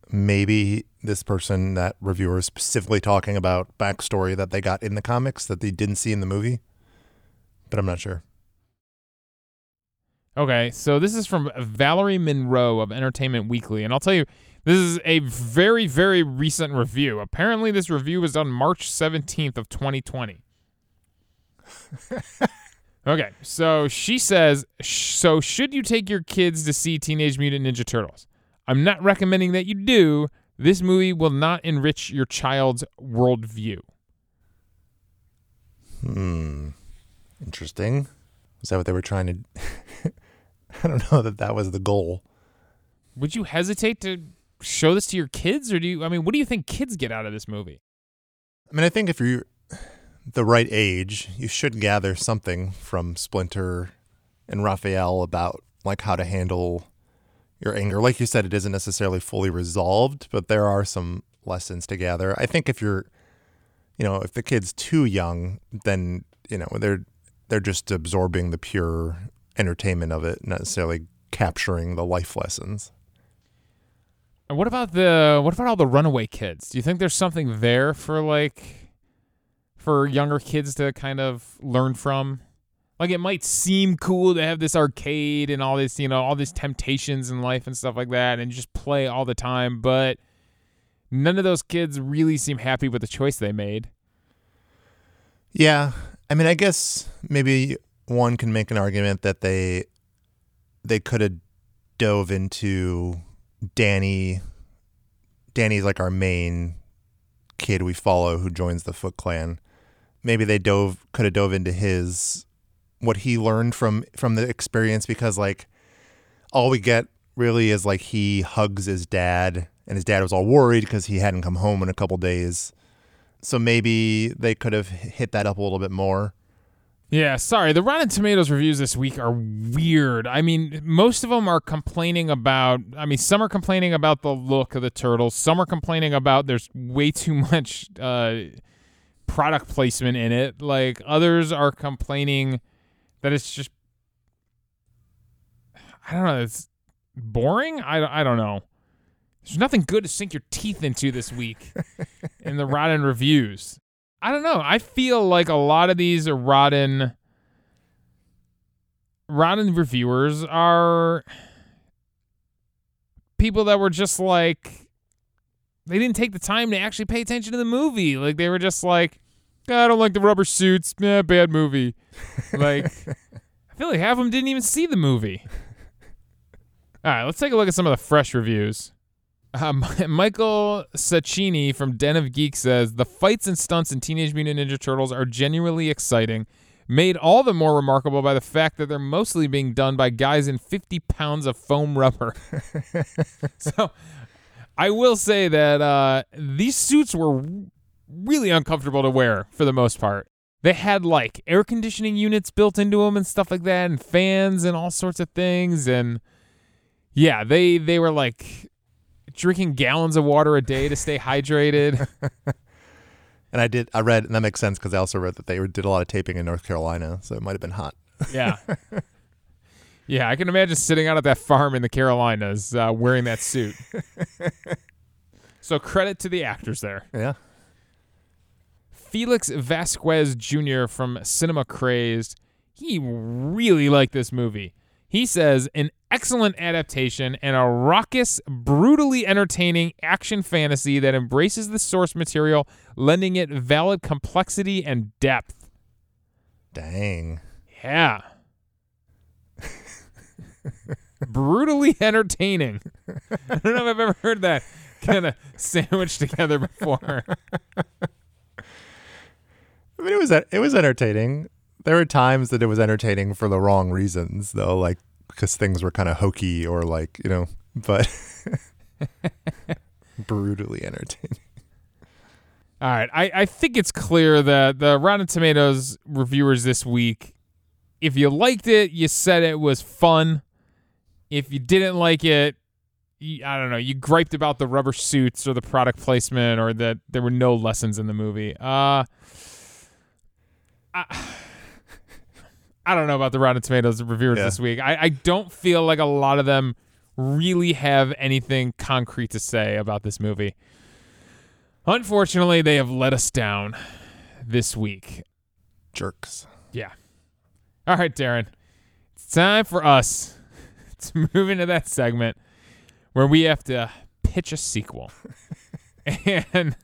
maybe this person, that reviewer, is specifically talking about backstory that they got in the comics that they didn't see in the movie, but I'm not sure. Okay, so this is from Valerie Monroe of Entertainment Weekly, and I'll tell you, this is a very, very recent review. Apparently, this review was done March seventeenth of twenty twenty. Okay, so she says, so should you take your kids to see Teenage Mutant Ninja Turtles? I'm not recommending that you do. This movie will not enrich your child's worldview. Hmm, interesting. Is that what they were trying to... I don't know that that was the goal. Would you hesitate to show this to your kids? Or do you, I mean, what do you think kids get out of this movie? I mean, I think if you're the right age, you should gather something from Splinter and Raphael about like how to handle your anger. Like you said, it isn't necessarily fully resolved, but there are some lessons to gather. I think if you're, you know, if the kid's too young, then, you know, they're, they're just absorbing the pure entertainment of it, not necessarily capturing the life lessons. And what about the what about all the runaway kids? Do you think there's something there for like for younger kids to kind of learn from? Like, it might seem cool to have this arcade and all this, you know, all these temptations in life and stuff like that, and just play all the time, but none of those kids really seem happy with the choice they made. Yeah. I mean, I guess maybe one can make an argument that they they could have dove into Danny. Danny's like our main kid we follow who joins the Foot Clan. Maybe they dove could have dove into his what he learned from from the experience, because like all we get really is like he hugs his dad, and his dad was all worried because he hadn't come home in a couple days. So maybe they could have hit that up a little bit more. Yeah, sorry. The Rotten Tomatoes reviews this week are weird. I mean, most of them are complaining about, I mean, some are complaining about the look of the Turtles. Some are complaining about there's way too much uh, product placement in it. Like, others are complaining that it's just, I don't know, it's boring? I, I don't know. There's nothing good to sink your teeth into this week in the Rotten reviews. I don't know. I feel like a lot of these rotten, rotten reviewers are people that were just like, they didn't take the time to actually pay attention to the movie. Like, they were just like, I don't like the rubber suits. Eh, bad movie. Like, I feel like half of them didn't even see the movie. All right, let's take a look at some of the fresh reviews. Uh, Michael Sacchini from Den of Geek says, the fights and stunts in Teenage Mutant Ninja Turtles are genuinely exciting, made all the more remarkable by the fact that they're mostly being done by guys in fifty pounds of foam rubber. So I will say that uh, these suits were really uncomfortable to wear for the most part. They had like air conditioning units built into them and stuff like that, and fans and all sorts of things. And yeah, they, they were like drinking gallons of water a day to stay hydrated. And I did, I read, and that makes sense because I also read that they did a lot of taping in North Carolina, so it might have been hot. Yeah. Yeah, I can imagine sitting out at that farm in the Carolinas uh, wearing that suit. So credit to the actors there. Yeah. Felix Vasquez Junior from Cinema Crazed, he really liked this movie. He says, an excellent adaptation and a raucous, brutally entertaining action fantasy that embraces the source material, lending it valid complexity and depth. Dang. Yeah. brutally entertaining. I don't know if I've ever heard that kind of sandwiched together before. I mean, it was it was entertaining. There were times that it was entertaining for the wrong reasons, though, like because things were kind of hokey or like, you know, but brutally entertaining. All right. I, I think it's clear that the Rotten Tomatoes reviewers this week, if you liked it, you said it was fun. If you didn't like it, you, I don't know, you griped about the rubber suits or the product placement or that there were no lessons in the movie. Uh, I, I don't know about the Rotten Tomatoes reviewers yeah. this week. I, I don't feel like a lot of them really have anything concrete to say about this movie. Unfortunately, they have let us down this week. Jerks. Yeah. All right, Darren. It's time for us to move into that segment where we have to pitch a sequel. And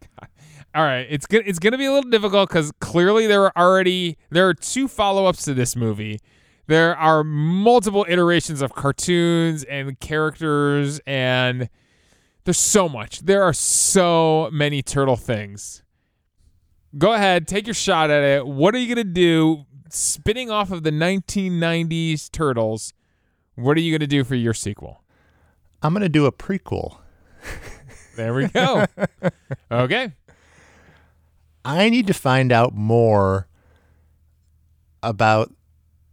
God. All right, it's go- it's going to be a little difficult cuz clearly there are already there are two follow-ups to this movie. There are multiple iterations of cartoons and characters and there's so much. There are so many turtle things. Go ahead. Take your shot at it. What are you going to do? Spinning off of the nineteen nineties Turtles, what are you going to do for your sequel? I'm going to do a prequel. There we go. Okay. I need to find out more about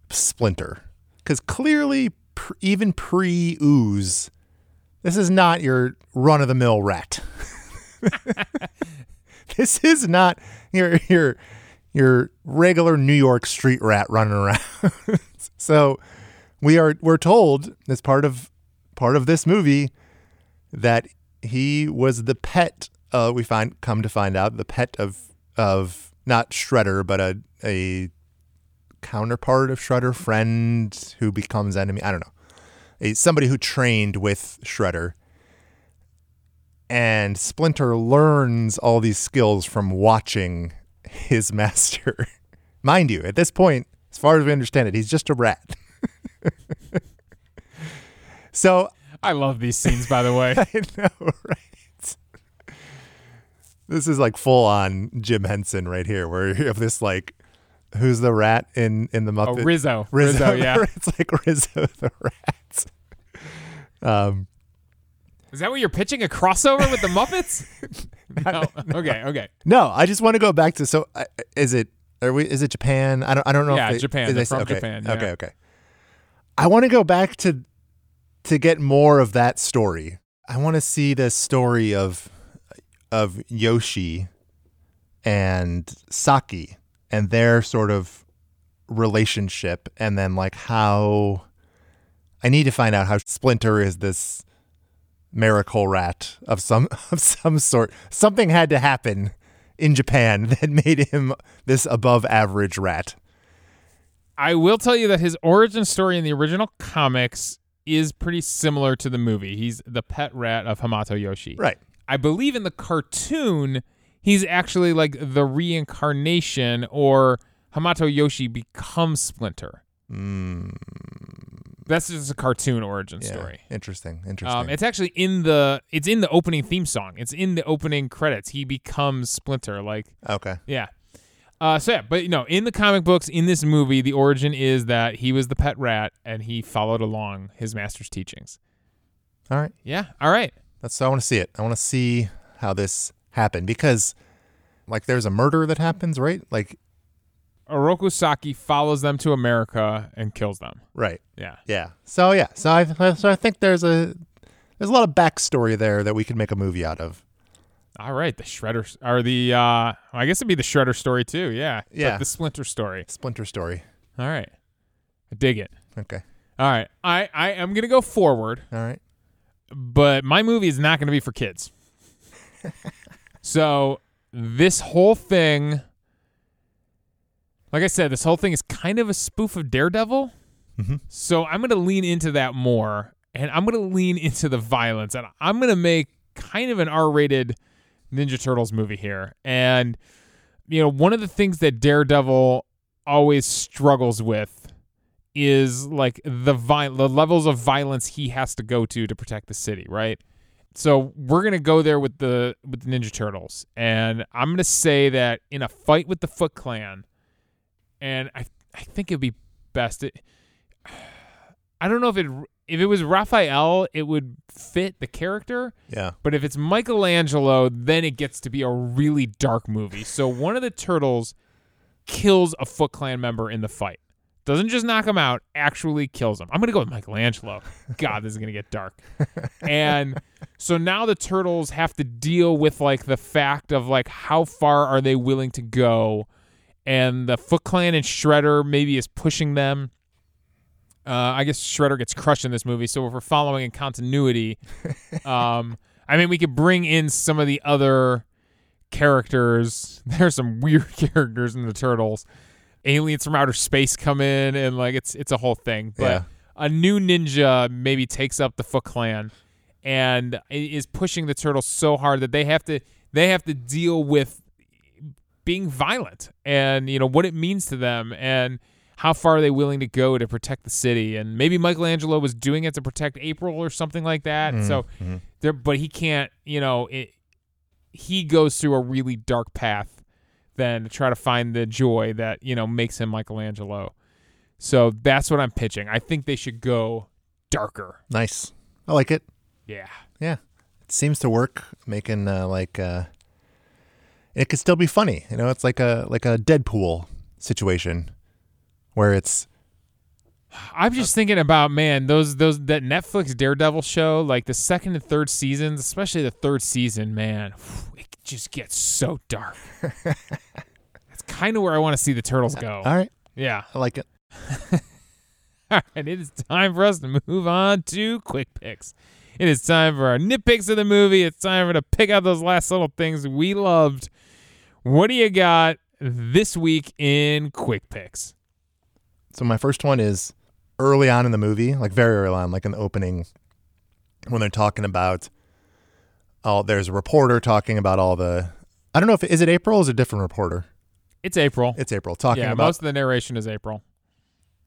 Splinter. Because clearly, pre- even pre-Ooze, this is not your run-of-the-mill rat. This is not your your your regular New York street rat running around. So we are we're told as part of part of this movie that he was the pet. Uh, we find come to find out the pet of of not Shredder, but a a counterpart of Shredder, friend who becomes enemy. I don't know. Somebody who trained with Shredder. And Splinter learns all these skills from watching his master. Mind you, at this point, as far as we understand it, he's just a rat. So I love these scenes, by the way. I know, right? This is like full-on Jim Henson right here, where you have this like, who's the rat in, in the Muppet? Oh, Rizzo. Rizzo, Rizzo yeah. It's like Rizzo the rat. Um, Is that what you're pitching, a crossover with the Muppets? No. no. Okay, okay. No, I just want to go back to, so uh, is it, are we, is it Japan? I don't I don't know. Yeah, if they, Japan. They're they, from okay, Japan. Yeah. Okay, okay. I want to go back to, to get more of that story. I want to see the story of, of Yoshi and Saki and their sort of relationship, and then like how I need to find out how Splinter is this miracle rat of some of some sort. Something had to happen in Japan that made him this above average rat. I will tell you that his origin story in the original comics is pretty similar to the movie. He's the pet rat of Hamato Yoshi. Right. I believe in the cartoon he's actually like the reincarnation, or Hamato Yoshi becomes Splinter. Mm. That's just a cartoon origin yeah. story. Interesting, interesting. Um, it's actually in the it's in the opening theme song. It's in the opening credits. He becomes Splinter. Like okay, yeah. Uh, so yeah, but you know, in the comic books, in this movie, the origin is that he was the pet rat and he followed along his master's teachings. All right. Yeah. All right. That's I want to see it. I want to see how this happened, because like there's a murder that happens, right? Like Oroku Saki follows them to America and kills them. Right. Yeah. Yeah. So yeah. So I so I think there's a there's a lot of backstory there that we could make a movie out of. All right, the Shredder or the uh, I guess it'd be the Shredder story too. Yeah. Yeah. But the Splinter story. Splinter story. All right. I dig it. Okay. All right. I I am gonna go forward. All right. But my movie is not gonna be for kids. So this whole thing, like I said, this whole thing is kind of a spoof of Daredevil. Mm-hmm. So I'm going to lean into that more, and I'm going to lean into the violence, and I'm going to make kind of an R-rated Ninja Turtles movie here. And, you know, one of the things that Daredevil always struggles with is like the vi- the levels of violence he has to go to to protect the city, right? So we're gonna go there with the with the Ninja Turtles, and I'm gonna say that in a fight with the Foot Clan, and I I think it'd be best. It, I don't know if it if it was Raphael, it would fit the character. Yeah. But if it's Michelangelo, then it gets to be a really dark movie. So one of the turtles kills a Foot Clan member in the fight. Doesn't just knock him out, actually kills him. I'm going to go with Michelangelo. God, this is going to get dark. And so now the turtles have to deal with like the fact of like how far are they willing to go, and the Foot Clan and Shredder maybe is pushing them. Uh, I guess Shredder gets crushed in this movie, so if we're following in continuity, um, I mean, we could bring in some of the other characters. There's some weird characters in the Turtles. Aliens from outer space come in, and like it's it's a whole thing. But yeah. A new ninja maybe takes up the Foot Clan and is pushing the turtles so hard that they have to they have to deal with being violent and you know what it means to them and how far are they willing to go to protect the city. And maybe Michelangelo was doing it to protect April or something like that. Mm-hmm. So mm-hmm. there, but he can't. You know, it, he goes through a really dark path. Than to try to find the joy that, you know, makes him Michelangelo. So that's what I'm pitching. I think they should go darker. Nice. I like it. Yeah. Yeah. It seems to work, making uh, like, uh, it could still be funny. You know, it's like a, like a Deadpool situation where it's. I'm just uh, thinking about, man, those, those, that Netflix Daredevil show, like the second and third seasons, especially the third season, man, it just gets so dark. That's kind of where I want to see the turtles go. All right. Yeah. I like it. All right. It is time for us to move on to Quick Picks. It is time for our nitpicks of the movie. It's time for to pick out those last little things we loved. What do you got this week in Quick Picks? So my first one is early on in the movie, like very early on, like in the opening, when they're talking about all, there's a reporter talking about all the, I don't know if, is it April or is it a different reporter? It's April. It's April. Talking yeah, about. Yeah, most of the narration is April.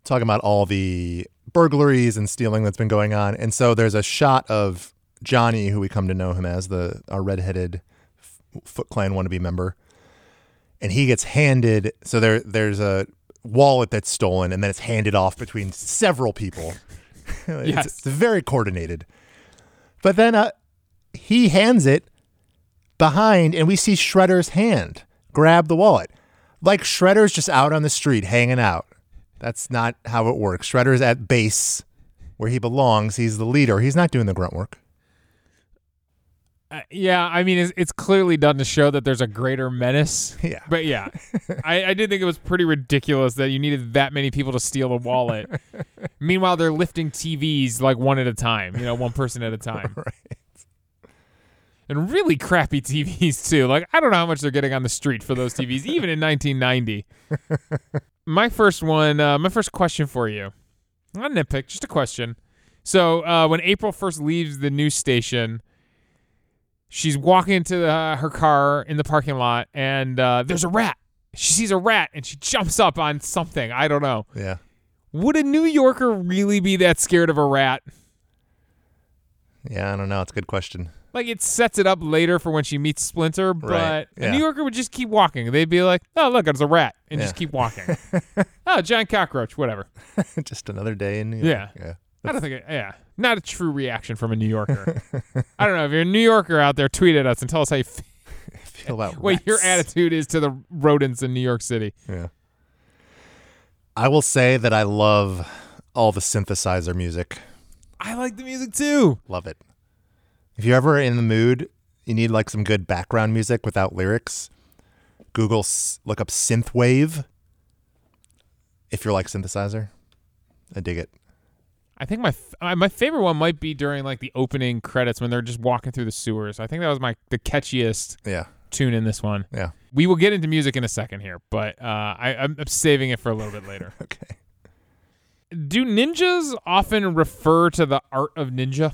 Talking about all the burglaries and stealing that's been going on. And so there's a shot of Johnny, who we come to know him as, the our redheaded Foot Clan wannabe member. And he gets handed, so there there's a wallet that's stolen, and then it's handed off between several people. it's, yes. It's very coordinated. But then uh, he hands it behind, and we see Shredder's hand grab the wallet. Like Shredder's just out on the street hanging out. That's not how it works. Shredder's at base where he belongs. He's the leader. He's not doing the grunt work. Uh, yeah, I mean, it's, it's clearly done to show that there's a greater menace. Yeah. But yeah, I, I did think it was pretty ridiculous that you needed that many people to steal a wallet. Meanwhile, they're lifting T Vs like one at a time, you know, one person at a time. Right. And really crappy T Vs, too. Like, I don't know how much they're getting on the street for those T Vs, even in nineteen ninety. My first one, uh, my first question for you. Not a nitpick, just a question. So uh, when April first leaves the news station, she's walking into uh, her car in the parking lot, and uh, there's a rat. She sees a rat, and she jumps up on something. I don't know. Yeah. Would a New Yorker really be that scared of a rat? Yeah, I don't know. It's a good question. Like, it sets it up later for when she meets Splinter, but right. yeah. a New Yorker would just keep walking. They'd be like, oh, look, it's a rat, and yeah. just keep walking. Oh, giant cockroach, whatever. Just another day in New York. Yeah. Yeah. I don't think it, yeah. Not a true reaction from a New Yorker. I don't know. If you're a New Yorker out there, tweet at us and tell us how you feel, feel about what rats. Your attitude is to the rodents in New York City. Yeah. I will say that I love all the synthesizer music. I like the music too. Love it. If you're ever in the mood, you need like some good background music without lyrics. Google, look up synthwave. If you're like synthesizer, I dig it. I think my f- my favorite one might be during like the opening credits when they're just walking through the sewers. I think that was my the catchiest yeah. tune in this one. Yeah, we will get into music in a second here, but uh, I, I'm saving it for a little bit later. Okay. Do ninjas often refer to the art of ninja?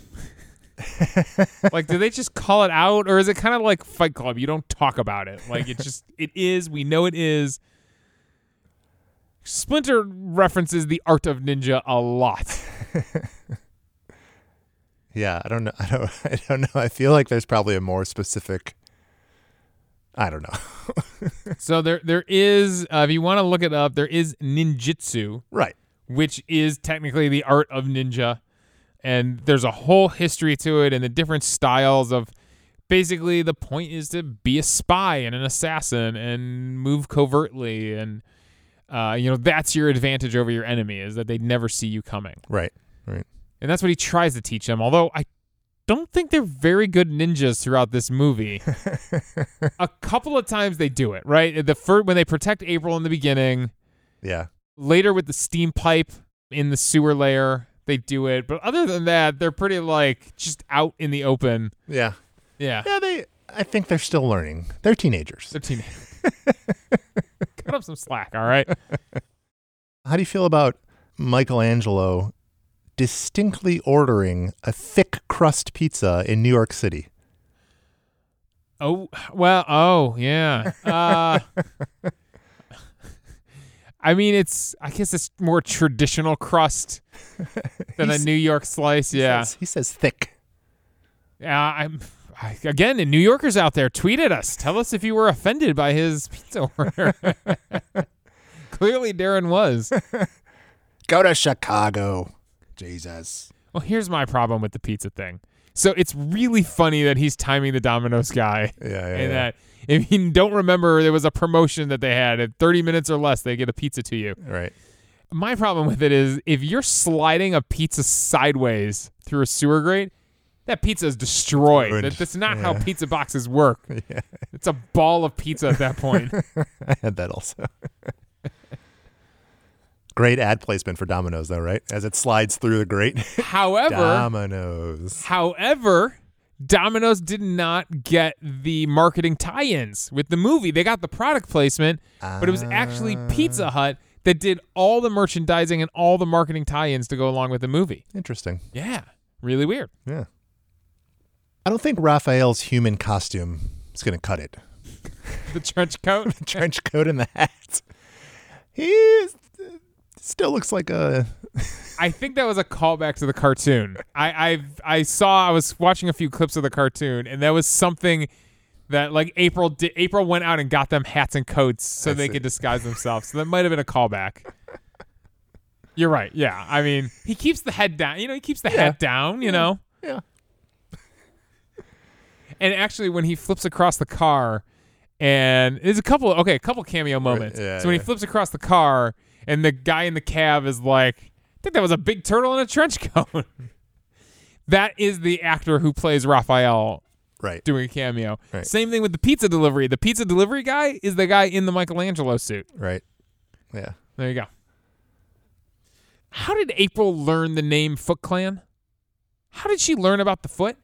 Like, do they just call it out, or is it kind of like Fight Club? You don't talk about it. Like, it just it is. We know it is. Splinter references the art of ninja a lot. Yeah, I don't know. I don't. I don't know. I feel like there's probably a more specific. I don't know. So there, there is. Uh, if you want to look it up, there is ninjutsu, right? Which is technically the art of ninja, and there's a whole history to it, and the different styles of. Basically, the point is to be a spy and an assassin and move covertly, and uh, you know that's your advantage over your enemy is that they never see you coming. Right. Right. And that's what he tries to teach them, although I don't think they're very good ninjas throughout this movie. A couple of times they do it, right? The first, when they protect April in the beginning. Yeah. Later with the steam pipe in the sewer layer, they do it. But other than that, they're pretty, like, just out in the open. Yeah. Yeah. Yeah, they. I think they're still learning. They're teenagers. They're teenagers. Cut up some slack, all right? How do you feel about Michelangelo distinctly ordering a thick crust pizza in New York City? Oh, well, oh, yeah. Uh, I mean, it's, I guess it's more traditional crust than a New York slice, he yeah. Says, he says thick. Yeah, I'm, I, again, the New Yorkers out there, tweet at us. Tell us if you were offended by his pizza order. Clearly, Darren was. Go to Chicago. Jesus. Well, here's my problem with the pizza thing. So it's really funny that he's timing the Domino's guy. Yeah, yeah. And yeah. that if you don't remember, there was a promotion that they had. At thirty minutes or less, they get a pizza to you. Right. My problem with it is if you're sliding a pizza sideways through a sewer grate, that pizza is destroyed. That, that's not yeah. how pizza boxes work. Yeah. It's a ball of pizza at that point. I had that also. Great ad placement for Domino's, though, right? As it slides through the grate. However, Domino's. However, Domino's did not get the marketing tie-ins with the movie. They got the product placement, uh, but it was actually Pizza Hut that did all the merchandising and all the marketing tie-ins to go along with the movie. Interesting. Yeah. Really weird. Yeah. I don't think Raphael's human costume is going to cut it. The trench coat? The trench coat and the hat. He is... Still looks like a. I think that was a callback to the cartoon. I I I saw. I was watching a few clips of the cartoon, and that was something that like April did. April went out and got them hats and coats so That's they it. could disguise themselves. So that might have been a callback. You're right. Yeah. I mean, he keeps the head down. You know, he keeps the yeah. hat down. You yeah. know. Yeah. And actually, when he flips across the car, and there's a couple. Okay, a couple cameo moments. Yeah, so when yeah. he flips across the car. And the guy in the cab is like, I think that was a big turtle in a trench coat. That is the actor who plays Raphael right. doing a cameo. Right. Same thing with the pizza delivery. The pizza delivery guy is the guy in the Michelangelo suit. Right. Yeah. There you go. How did April learn the name Foot Clan? How did she learn about the foot?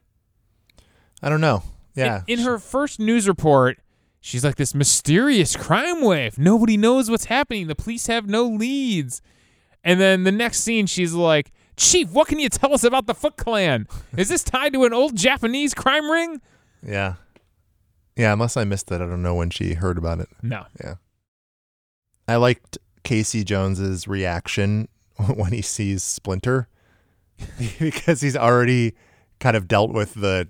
I don't know. Yeah. In, in her first news report... She's like this mysterious crime wave. Nobody knows what's happening. The police have no leads. And then the next scene, she's like, Chief, what can you tell us about the Foot Clan? Is this tied to an old Japanese crime ring? Yeah. Yeah, unless I missed it. I don't know when she heard about it. No. Yeah. I liked Casey Jones's reaction when he sees Splinter because he's already kind of dealt with the...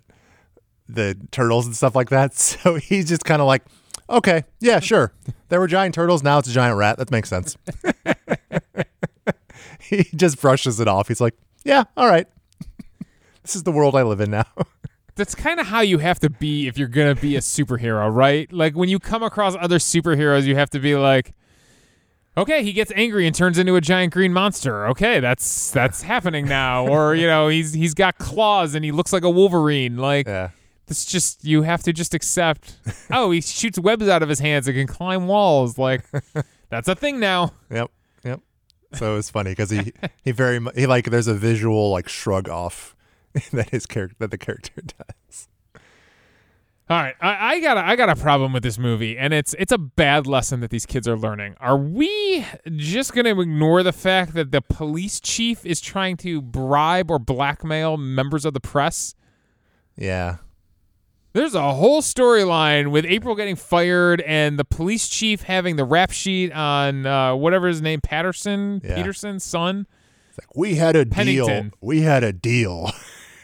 the turtles and stuff like that. So he's just kind of like, okay, yeah, sure. There were giant turtles. Now it's a giant rat. That makes sense. He just brushes it off. He's like, yeah, all right. This is the world I live in now. That's kind of how you have to be if you're going to be a superhero, right? Like when you come across other superheroes, you have to be like, okay, he gets angry and turns into a giant green monster. Okay, that's that's happening now. Or, you know, he's he's got claws and he looks like a Wolverine. Like, yeah. It's just, you have to just accept, oh, he shoots webs out of his hands and can climb walls. Like, that's a thing now. Yep, yep. So it's funny because he, he very much, he like, there's a visual, like, shrug off that his character, that the character does. All right. I, I got a, I got a problem with this movie, and it's, it's a bad lesson that these kids are learning. Are we just going to ignore the fact that the police chief is trying to bribe or blackmail members of the press? Yeah. There's a whole storyline with April getting fired and the police chief having the rap sheet on uh, whatever his name, Patterson, yeah. Peterson's son. It's like, we had a Pennington. deal. We had a deal.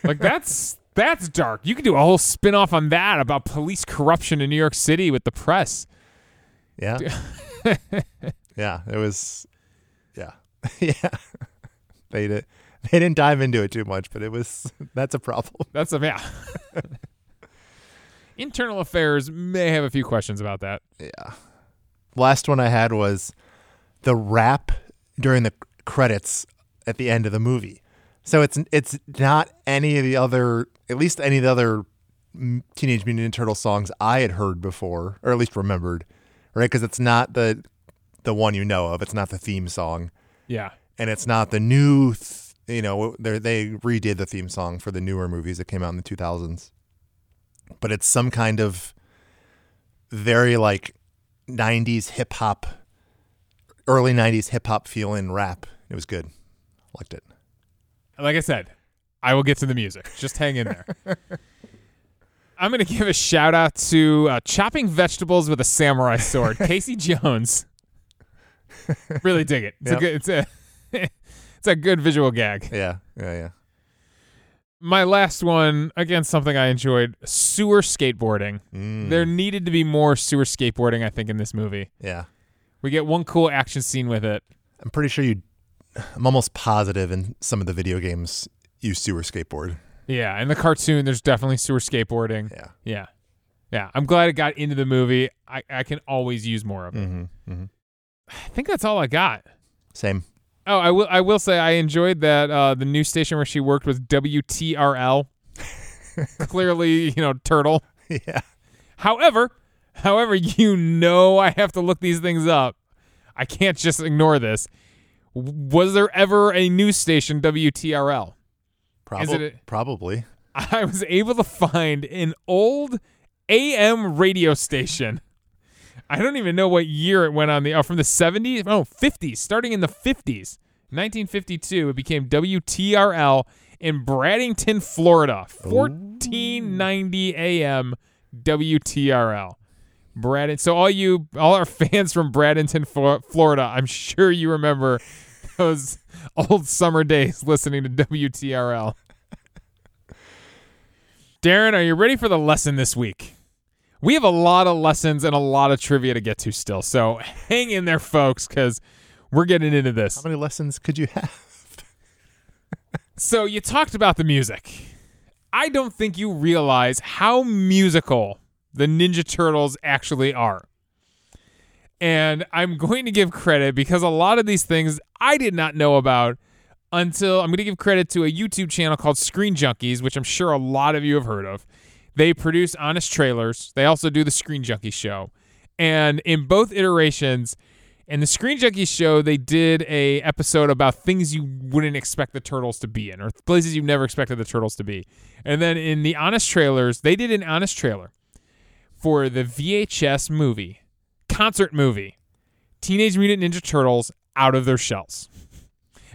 Like, that's that's dark. You could do a whole spin-off on that about police corruption in New York City with the press. Yeah. yeah, it was, yeah. yeah. They, did, they didn't dive into it too much, but it was, that's a problem. That's a, yeah. Internal affairs may have a few questions about that. Yeah. Last one I had was the rap during the credits at the end of the movie. So it's it's not any of the other, at least any of the other Teenage Mutant Ninja Turtles songs I had heard before, or at least remembered, right? Because it's not the the one you know of. It's not the theme song. Yeah. And it's not the new, th- you know, they redid the theme song for the newer movies that came out in the two thousands. But it's some kind of very like nineties hip hop, early nineties hip hop feeling rap. It was good. I liked it. Like I said, I will get to the music. Just hang in there. I'm going to give a shout out to uh, Chopping Vegetables with a Samurai Sword, Casey Jones. Really dig it. It's, yep. a, good, it's, a, it's a good visual gag. Yeah. Yeah. Yeah. My last one, again, something I enjoyed, sewer skateboarding. Mm. There needed to be more sewer skateboarding, I think, in this movie. Yeah. We get one cool action scene with it. I'm pretty sure you, I'm almost positive in some of the video games you sewer skateboard. Yeah, in the cartoon, there's definitely sewer skateboarding. Yeah. Yeah. Yeah, I'm glad it got into the movie. I, I can always use more of it. Mm-hmm, mm-hmm. I think that's all I got. Same. Oh, I will I will say I enjoyed that uh, the news station where she worked was W T R L. Clearly, you know, turtle. Yeah. However, however, you know I have to look these things up. I can't just ignore this. Was there ever a news station W T R L? Probably. Is it a- probably. I was able to find an old A M radio station. I don't even know what year it went on the, oh, from the seventies? Oh, fifties, starting in the fifties. nineteen fifty-two, it became W T R L in Bradenton, Florida. fourteen ninety A M W T R L. Bradenton. So all you, all our fans from Bradenton, Florida, I'm sure you remember those old summer days listening to W T R L. Darren, are you ready for the lesson this week? We have a lot of lessons and a lot of trivia to get to still, so hang in there, folks, because we're getting into this. How many lessons could you have? So you talked about the music. I don't think you realize how musical the Ninja Turtles actually are. And I'm going to give credit because a lot of these things I did not know about until I'm going to give credit to a YouTube channel called Screen Junkies, which I'm sure a lot of you have heard of. They produce Honest Trailers. They also do the Screen Junkies show. And in both iterations, in the Screen Junkies show, they did a episode about things you wouldn't expect the Turtles to be in or places you've never expected the Turtles to be. And then in the Honest Trailers, they did an Honest Trailer for the V H S movie, concert movie, Teenage Mutant Ninja Turtles Out of Their Shells.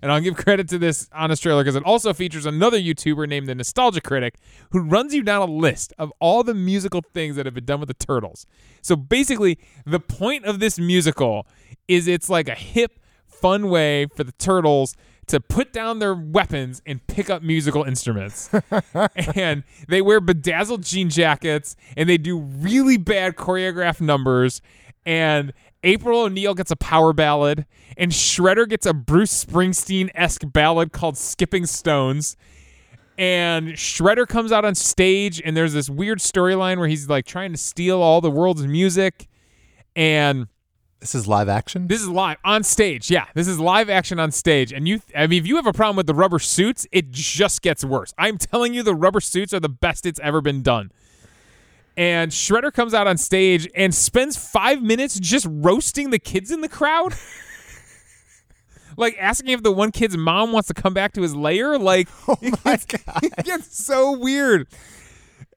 And I'll give credit to this Honest Trailer because it also features another YouTuber named the Nostalgia Critic who runs you down a list of all the musical things that have been done with the Turtles. So basically, the point of this musical is it's like a hip, fun way for the Turtles to put down their weapons and pick up musical instruments. And they wear bedazzled jean jackets, and they do really bad choreographed numbers, and April O'Neil gets a power ballad, and Shredder gets a Bruce Springsteen-esque ballad called Skipping Stones. And Shredder comes out on stage, and there's this weird storyline where he's like trying to steal all the world's music. And this is live action? This is live on stage. Yeah, this is live action on stage. And you, I mean, if you have a problem with the rubber suits, it just gets worse. I'm telling you, the rubber suits are the best it's ever been done. And Shredder comes out on stage and spends five minutes just roasting the kids in the crowd. Like asking if the one kid's mom wants to come back to his lair. Like, oh my it gets, God. It gets so weird.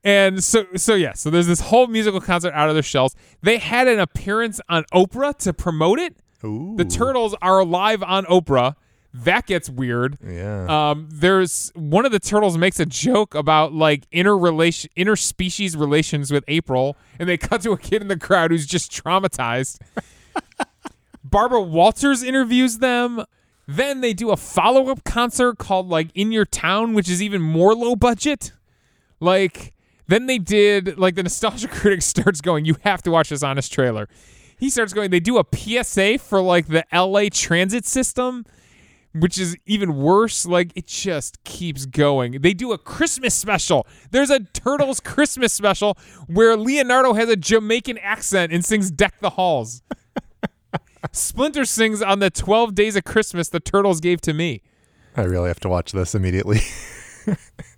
And so, so yeah, so there's this whole musical concert Out of Their Shells. They had an appearance on Oprah to promote it. Ooh. The Turtles are live on Oprah. That gets weird. Yeah. Um, there's one of the turtles makes a joke about like interrelation, interspecies relations with April, and they cut to a kid in the crowd who's just traumatized. Barbara Walters interviews them. Then they do a follow-up concert called like In Your Town, which is even more low budget. Like then they did like the Nostalgia Critic starts going, you have to watch this Honest Trailer. He starts going, they do a P S A for like the L A transit system, which is even worse. Like, it just keeps going. They do a Christmas special. There's a Turtles Christmas special where Leonardo has a Jamaican accent and sings Deck the Halls. Splinter sings on the twelve Days of Christmas the Turtles gave to me. I really have to watch this immediately.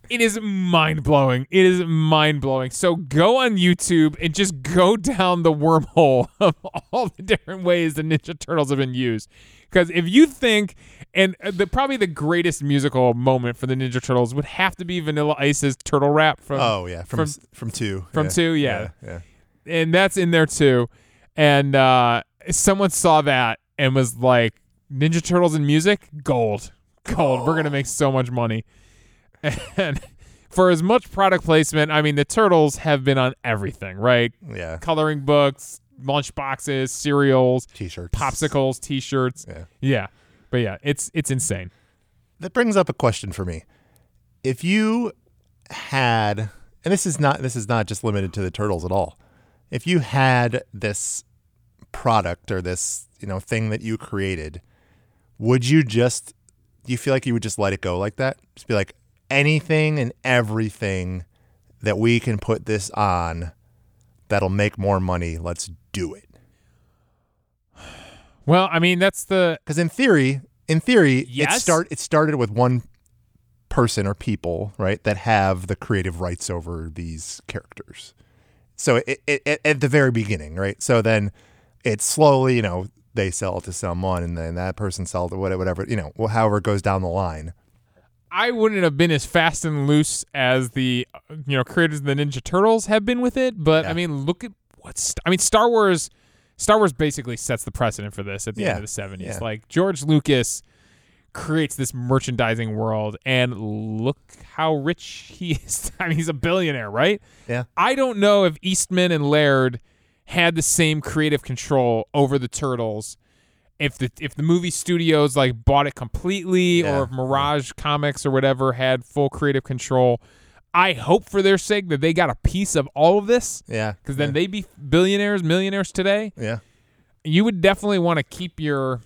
It is mind-blowing. It is mind-blowing. So go on YouTube and just go down the wormhole of all the different ways the Ninja Turtles have been used. Because if you think, and the, probably the greatest musical moment for the Ninja Turtles would have to be Vanilla Ice's Turtle Rap from oh yeah from from, from two from yeah. two yeah. yeah yeah and that's in there too. And uh, someone saw that and was like, Ninja Turtles in music, gold, gold. Oh. We're gonna make so much money. And for as much product placement, I mean, the Turtles have been on everything, right? Yeah. Coloring books, lunch boxes, cereals, T-shirts, popsicles, T-shirts. Yeah. Yeah. But yeah, it's it's insane. That brings up a question for me. If you had, and this is not this is not just limited to the Turtles at all. If you had this product or this, you know, thing that you created, would you just, do you feel like you would just let it go like that? Just be like, anything and everything that we can put this on that'll make more money, let's do it. Well, I mean, that's the... Because in theory, in theory, yes. it, start, it started with one person or people, right, that have the creative rights over these characters. So it, it, it, at the very beginning, right? So then it's slowly, you know, they sell it to someone and then that person sells it, whatever, you know, however it goes down the line. I wouldn't have been as fast and loose as the, you know, creators of the Ninja Turtles have been with it, but yeah. I mean, look at what's I mean, Star Wars Star Wars basically sets the precedent for this at the yeah. end of the seventies. Yeah. Like, George Lucas creates this merchandising world, and look how rich he is. I mean, he's a billionaire, right? Yeah. I don't know if Eastman and Laird had the same creative control over the Turtles. If the if the movie studios like bought it completely, yeah. or if Mirage Comics or whatever had full creative control, I hope for their sake that they got a piece of all of this. Yeah, because then yeah. they'd be billionaires, millionaires today. Yeah, you would definitely want to keep your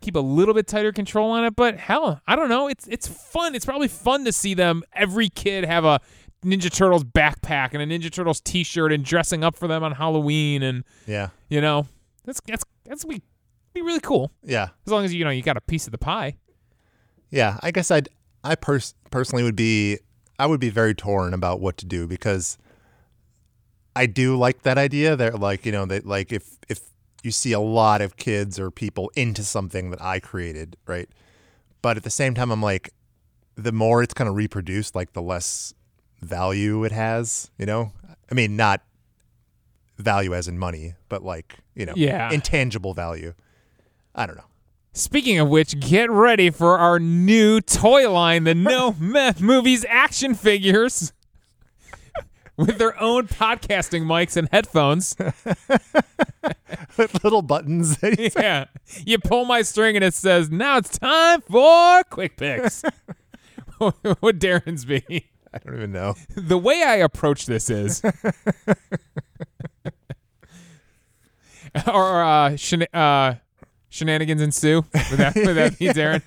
keep a little bit tighter control on it. But hell, I don't know. It's it's fun. It's probably fun to see them. Every kid have a Ninja Turtles backpack and a Ninja Turtles T-shirt and dressing up for them on Halloween. And yeah, you know, that's that's that's we. be really cool. Yeah. As long as, you know, you got a piece of the pie. Yeah. I guess I'd, I pers- personally would be, I would be very torn about what to do, because I do like that idea that, like, you know, that like if, if you see a lot of kids or people into something that I created, right? But at the same time, I'm like, the more it's kind of reproduced, like the less value it has, you know? I mean, not value as in money, but like, you know, yeah. intangible value. I don't know. Speaking of which, get ready for our new toy line, the No Meth Movies action figures with their own podcasting mics and headphones. With little buttons. Yeah. You pull my string and it says, now it's time for Quick Picks. What would Darren's be? I don't even know. The way I approach this is... or uh, shen- uh Shenanigans Ensue. Would that, would that be Darren?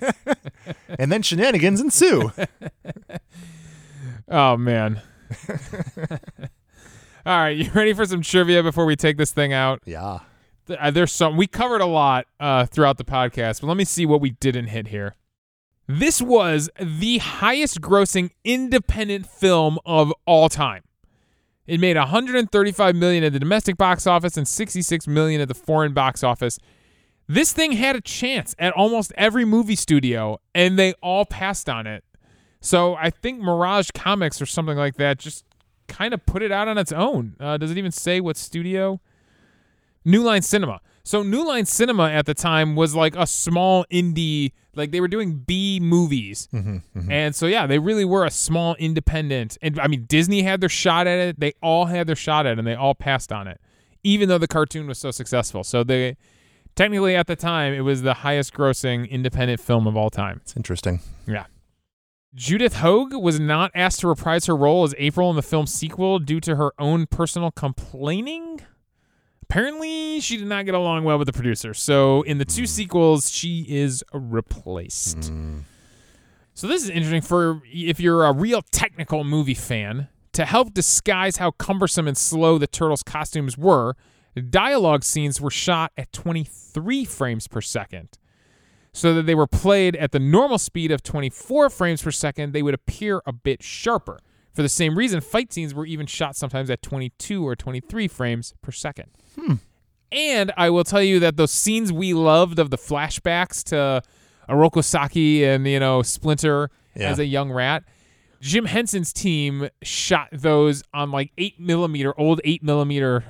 And then Shenanigans Ensue. Oh, man. All right. You ready for some trivia before we take this thing out? Yeah. There's some. We covered a lot uh, throughout the podcast, but let me see what we didn't hit here. This was the highest grossing independent film of all time. It made one hundred thirty-five million dollars at the domestic box office and sixty-six million dollars at the foreign box office. This thing had a chance at almost every movie studio, and they all passed on it. So I think Mirage Comics or something like that just kind of put it out on its own. Uh, does it even say what studio? New Line Cinema. So New Line Cinema at the time was like a small indie, like they were doing B movies. Mm-hmm, mm-hmm. And so, yeah, they really were a small independent. And I mean, Disney had their shot at it. They all had their shot at it and they all passed on it, even though the cartoon was so successful. So they technically at the time, it was the highest grossing independent film of all time. It's interesting. Yeah. Judith Hoag was not asked to reprise her role as April in the film's sequel due to her own personal complaining. Apparently, she did not get along well with the producer. So in the two mm. sequels, she is replaced. Mm. So this is interesting for if you're a real technical movie fan. To help disguise how cumbersome and slow the Turtles' costumes were, dialogue scenes were shot at twenty-three frames per second. So that they were played at the normal speed of twenty-four frames per second, they would appear a bit sharper. For the same reason, fight scenes were even shot sometimes at twenty-two or twenty-three frames per second. Hmm. And I will tell you that those scenes we loved of the flashbacks to Oroku Saki and, you know, Splinter yeah. as a young rat, Jim Henson's team shot those on like eight millimeter, old eight millimeter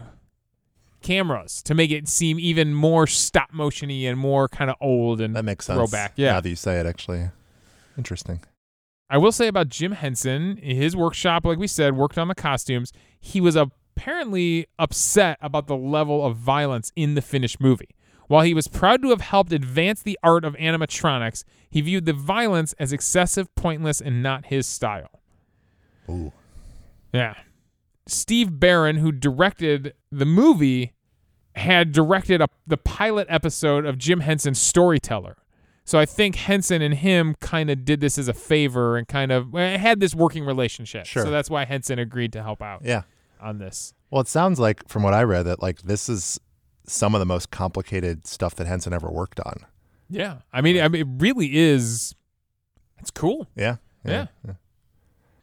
cameras to make it seem even more stop motiony and more kind of old and that makes sense. Throwback. Yeah, now that you say it, actually, interesting. I will say about Jim Henson, his workshop, like we said, worked on the costumes. He was apparently upset about the level of violence in the finished movie. While he was proud to have helped advance the art of animatronics, he viewed the violence as excessive, pointless, and not his style. Ooh, yeah. Steve Barron, who directed the movie, had directed a, the pilot episode of Jim Henson's Storyteller. So I think Henson and him kind of did this as a favor and kind of had this working relationship. Sure. So that's why Henson agreed to help out yeah. on this. Well, it sounds like, from what I read, that like this is some of the most complicated stuff that Henson ever worked on. Yeah. I mean, I mean it really is. It's cool. Yeah. Yeah. yeah. yeah.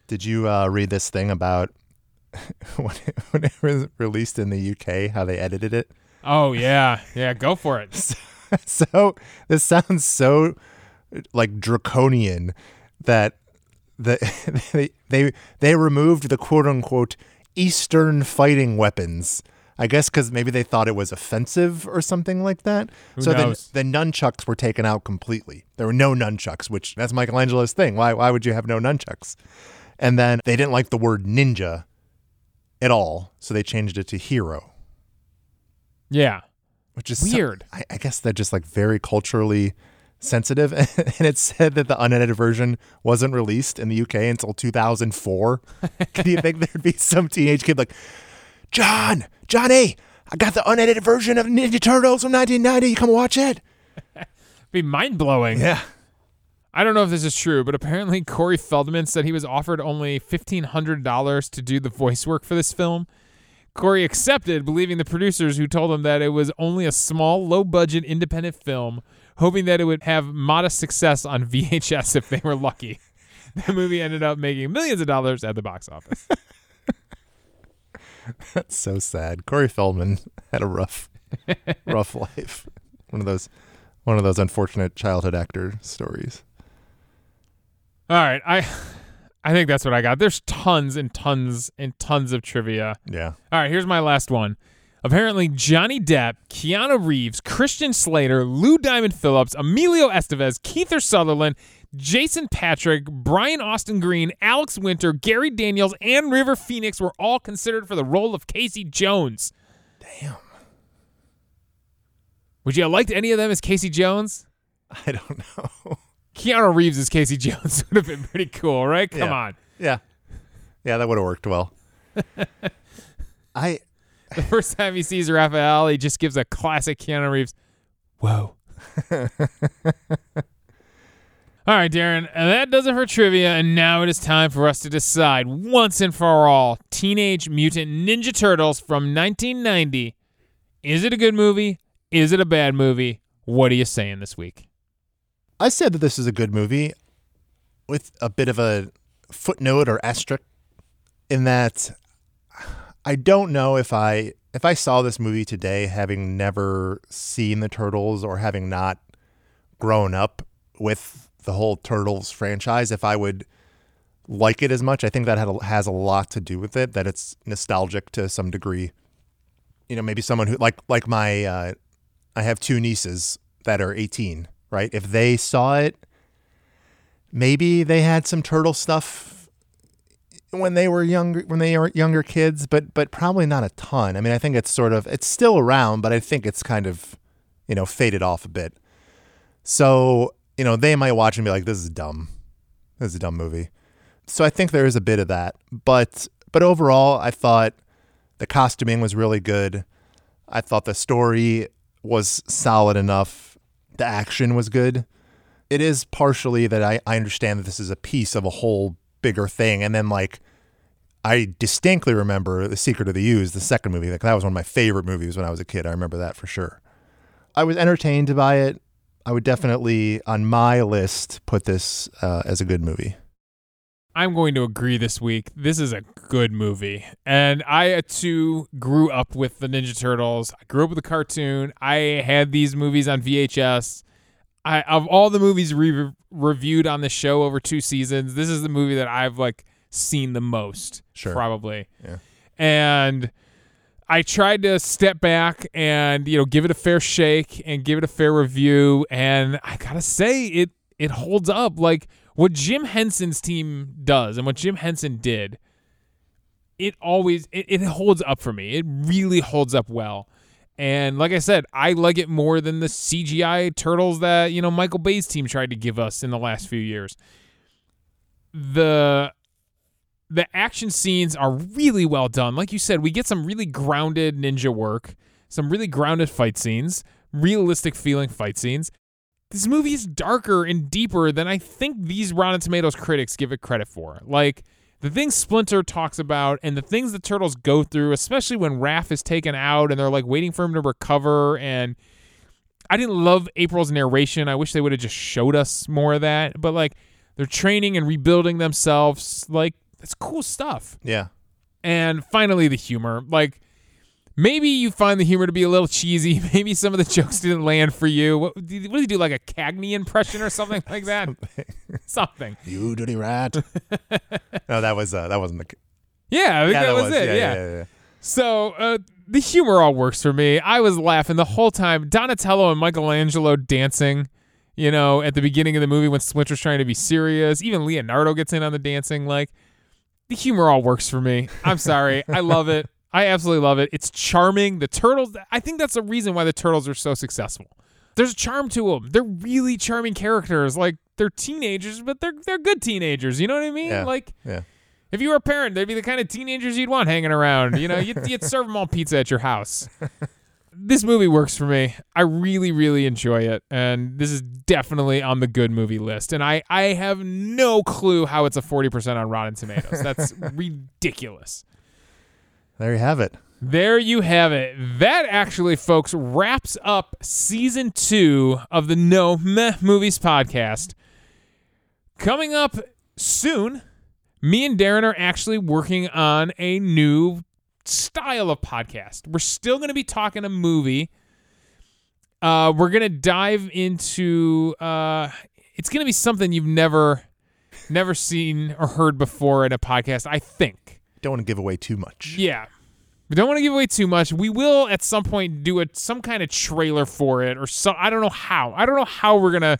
Did you uh, read this thing about when it, when it was released in the U K, how they edited it? Oh, yeah. Yeah, go for it. so, So this sounds so like draconian that the, they they they removed the quote unquote Eastern fighting weapons. I guess because maybe they thought it was offensive or something like that. Who so knows? The, the nunchucks were taken out completely. There were no nunchucks, which that's Michelangelo's thing. Why why would you have no nunchucks? And then they didn't like the word ninja at all, so they changed it to hero. Yeah. Which is weird. So, I, I guess they're just like very culturally sensitive. And it said that the unedited version wasn't released in the U K until two thousand four. Do you think there'd be some teenage kid like, John, Johnny, I got the unedited version of Ninja Turtles from nineteen ninety. You come watch it? It'd be mind blowing. Yeah. I don't know if this is true, but apparently Corey Feldman said he was offered only fifteen hundred dollars to do the voice work for this film. Corey accepted, believing the producers who told him that it was only a small, low-budget, independent film, hoping that it would have modest success on V H S if they were lucky. The movie ended up making millions of dollars at the box office. That's so sad. Corey Feldman had a rough, rough life. One of those, one of those unfortunate childhood actor stories. All right, I... I think that's what I got. There's tons and tons and tons of trivia. Yeah. All right, here's my last one. Apparently, Johnny Depp, Keanu Reeves, Christian Slater, Lou Diamond Phillips, Emilio Estevez, Kiefer Sutherland, Jason Patrick, Brian Austin Green, Alex Winter, Gary Daniels, and River Phoenix were all considered for the role of Casey Jones. Damn. Would you have liked any of them as Casey Jones? I don't know. Keanu Reeves as Casey Jones would have been pretty cool, right? Come yeah. on. Yeah. Yeah, that would have worked well. I The first time he sees Raphael, he just gives a classic Keanu Reeves, whoa. All right, Darren, and that does it for trivia, and now it is time for us to decide once and for all, Teenage Mutant Ninja Turtles from nineteen ninety. Is it a good movie? Is it a bad movie? What are you saying this week? I said that this is a good movie with a bit of a footnote or asterisk in that I don't know if I if I saw this movie today having never seen the Turtles or having not grown up with the whole Turtles franchise, if I would like it as much. I think that had a, has a lot to do with it, that it's nostalgic to some degree. You know, maybe someone who, like, like my uh, I have two nieces that are eighteen, right? If they saw it, maybe they had some turtle stuff when they were younger, when they were younger kids, but but probably not a ton. I mean, I think it's sort of, it's still around, but I think it's kind of, you know, faded off a bit. So, you know, they might watch and be like, this is dumb. This is a dumb movie. So I think there is a bit of that. But but overall, I thought the costuming was really good. I thought the story was solid enough. The action was good. It is partially that I, I understand that this is a piece of a whole bigger thing. And then, like, I distinctly remember The Secret of the U is the second movie. Like, that was one of my favorite movies when I was a kid. I remember that for sure. I was entertained by it. I would definitely, on my list, put this uh, as a good movie. I'm going to agree this week. This is a good movie. And I, too, grew up with the Ninja Turtles. I grew up with the cartoon. I had these movies on V H S. I, of all the movies re- reviewed on the show over two seasons, this is the movie that I've, like, seen the most, sure. Probably. Yeah. And I tried to step back and, you know, give it a fair shake and give it a fair review. And I got to say, it it holds up. Like, what Jim Henson's team does and what Jim Henson did, it always it, it holds up for me. It really holds up well. And like I said, I like it more than the C G I turtles that, you know, Michael Bay's team tried to give us in the last few years. The the action scenes are really well done. Like you said, we get some really grounded ninja work, some really grounded fight scenes, realistic feeling fight scenes. This movie is darker and deeper than I think these Rotten Tomatoes critics give it credit for. Like, the things Splinter talks about and the things the Turtles go through, especially when Raph is taken out and they're, like, waiting for him to recover. And I didn't love April's narration. I wish they would have just showed us more of that. But, like, they're training and rebuilding themselves. Like, that's cool stuff. Yeah. And finally, the humor. Like, maybe you find the humor to be a little cheesy. Maybe some of the jokes didn't land for you. What, what did he do, like a Cagney impression or something like that? something. something. You dirty rat. No, that was uh, that wasn't the. Yeah, I think yeah, that, that was, was it. Yeah. yeah. yeah, yeah, yeah. So uh, the humor all works for me. I was laughing the whole time. Donatello and Michelangelo dancing, you know, at the beginning of the movie when Splinter's trying to be serious. Even Leonardo gets in on the dancing. Like, the humor all works for me. I'm sorry, I love it. I absolutely love it. It's charming. The Turtles, I think that's the reason why the Turtles are so successful. There's a charm to them. They're really charming characters. Like, they're teenagers, but they're they're good teenagers. You know what I mean? Yeah. Like, yeah. If you were a parent, they'd be the kind of teenagers you'd want hanging around. You know, you'd, you'd serve them all pizza at your house. This movie works for me. I really, really enjoy it. And this is definitely on the good movie list. And I, I have no clue how it's a forty percent on Rotten Tomatoes. That's ridiculous. There you have it. There you have it. That actually, folks, wraps up season two of the No Meh Movies podcast. Coming up soon, me and Darren are actually working on a new style of podcast. We're still going to be talking a movie. Uh, we're going to dive into, uh, it's going to be something you've never, never seen or heard before in a podcast, I think. Don't want to give away too much. Yeah. We don't want to give away too much. We will at some point do a, some kind of trailer for it or so. I don't know how. I don't know how we're going to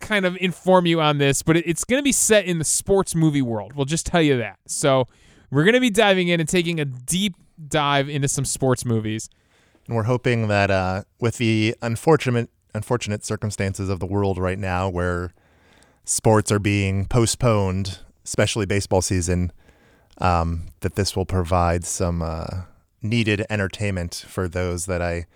kind of inform you on this, but it, it's going to be set in the sports movie world. We'll just tell you that. So we're going to be diving in and taking a deep dive into some sports movies. And we're hoping that uh, with the unfortunate, unfortunate circumstances of the world right now where sports are being postponed, especially baseball season, Um, that this will provide some uh, needed entertainment for those that I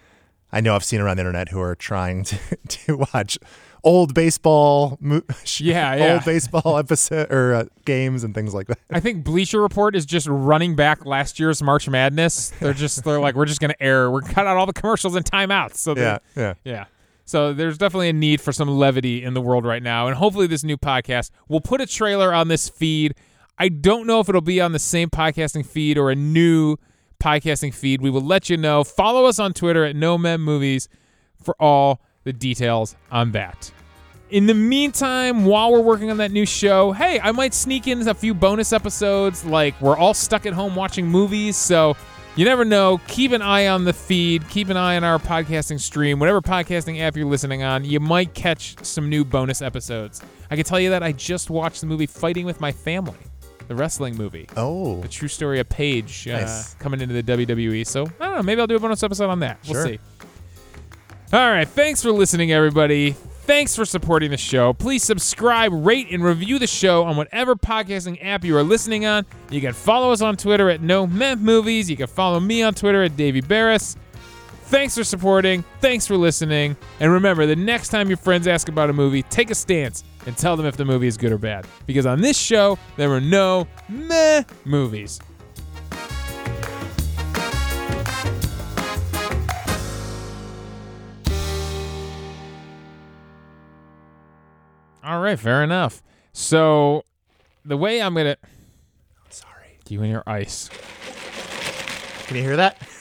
I know I've seen around the internet who are trying to, to watch old baseball, mo- yeah, old yeah. baseball episode or uh, games and things like that. I think Bleacher Report is just running back last year's March Madness. They're just they're like we're just going to air. We're cut out all the commercials and timeouts. So yeah, yeah, yeah. So there's definitely a need for some levity in the world right now, and hopefully this new podcast will put a trailer on this feed. I don't know if it'll be on the same podcasting feed or a new podcasting feed. We will let you know. Follow us on Twitter at No Mem Movies for all the details on that. In the meantime, while we're working on that new show, hey, I might sneak in a few bonus episodes. Like, we're all stuck at home watching movies, so You never know. Keep an eye on the feed. Keep an eye on our podcasting stream. Whatever podcasting app you're listening on, you might catch some new bonus episodes. I can tell you that I just watched the movie Fighting With My Family, the wrestling movie. Oh. The true story of Paige uh, nice. coming into the W W E. So, I don't know. Maybe I'll do a bonus episode on that. Sure. We'll see. All right. Thanks for listening, everybody. Thanks for supporting the show. Please subscribe, rate, and review the show on whatever podcasting app you are listening on. You can follow us on Twitter at NoMempMovies. You can follow me on Twitter at Davey Barris. Thanks for supporting. Thanks for listening. And remember, the next time your friends ask about a movie, take a stance and tell them if the movie is good or bad. Because on this show, there were no meh movies. All right, fair enough. So the way I'm going to... I'm sorry. You and your ice. Can you hear that?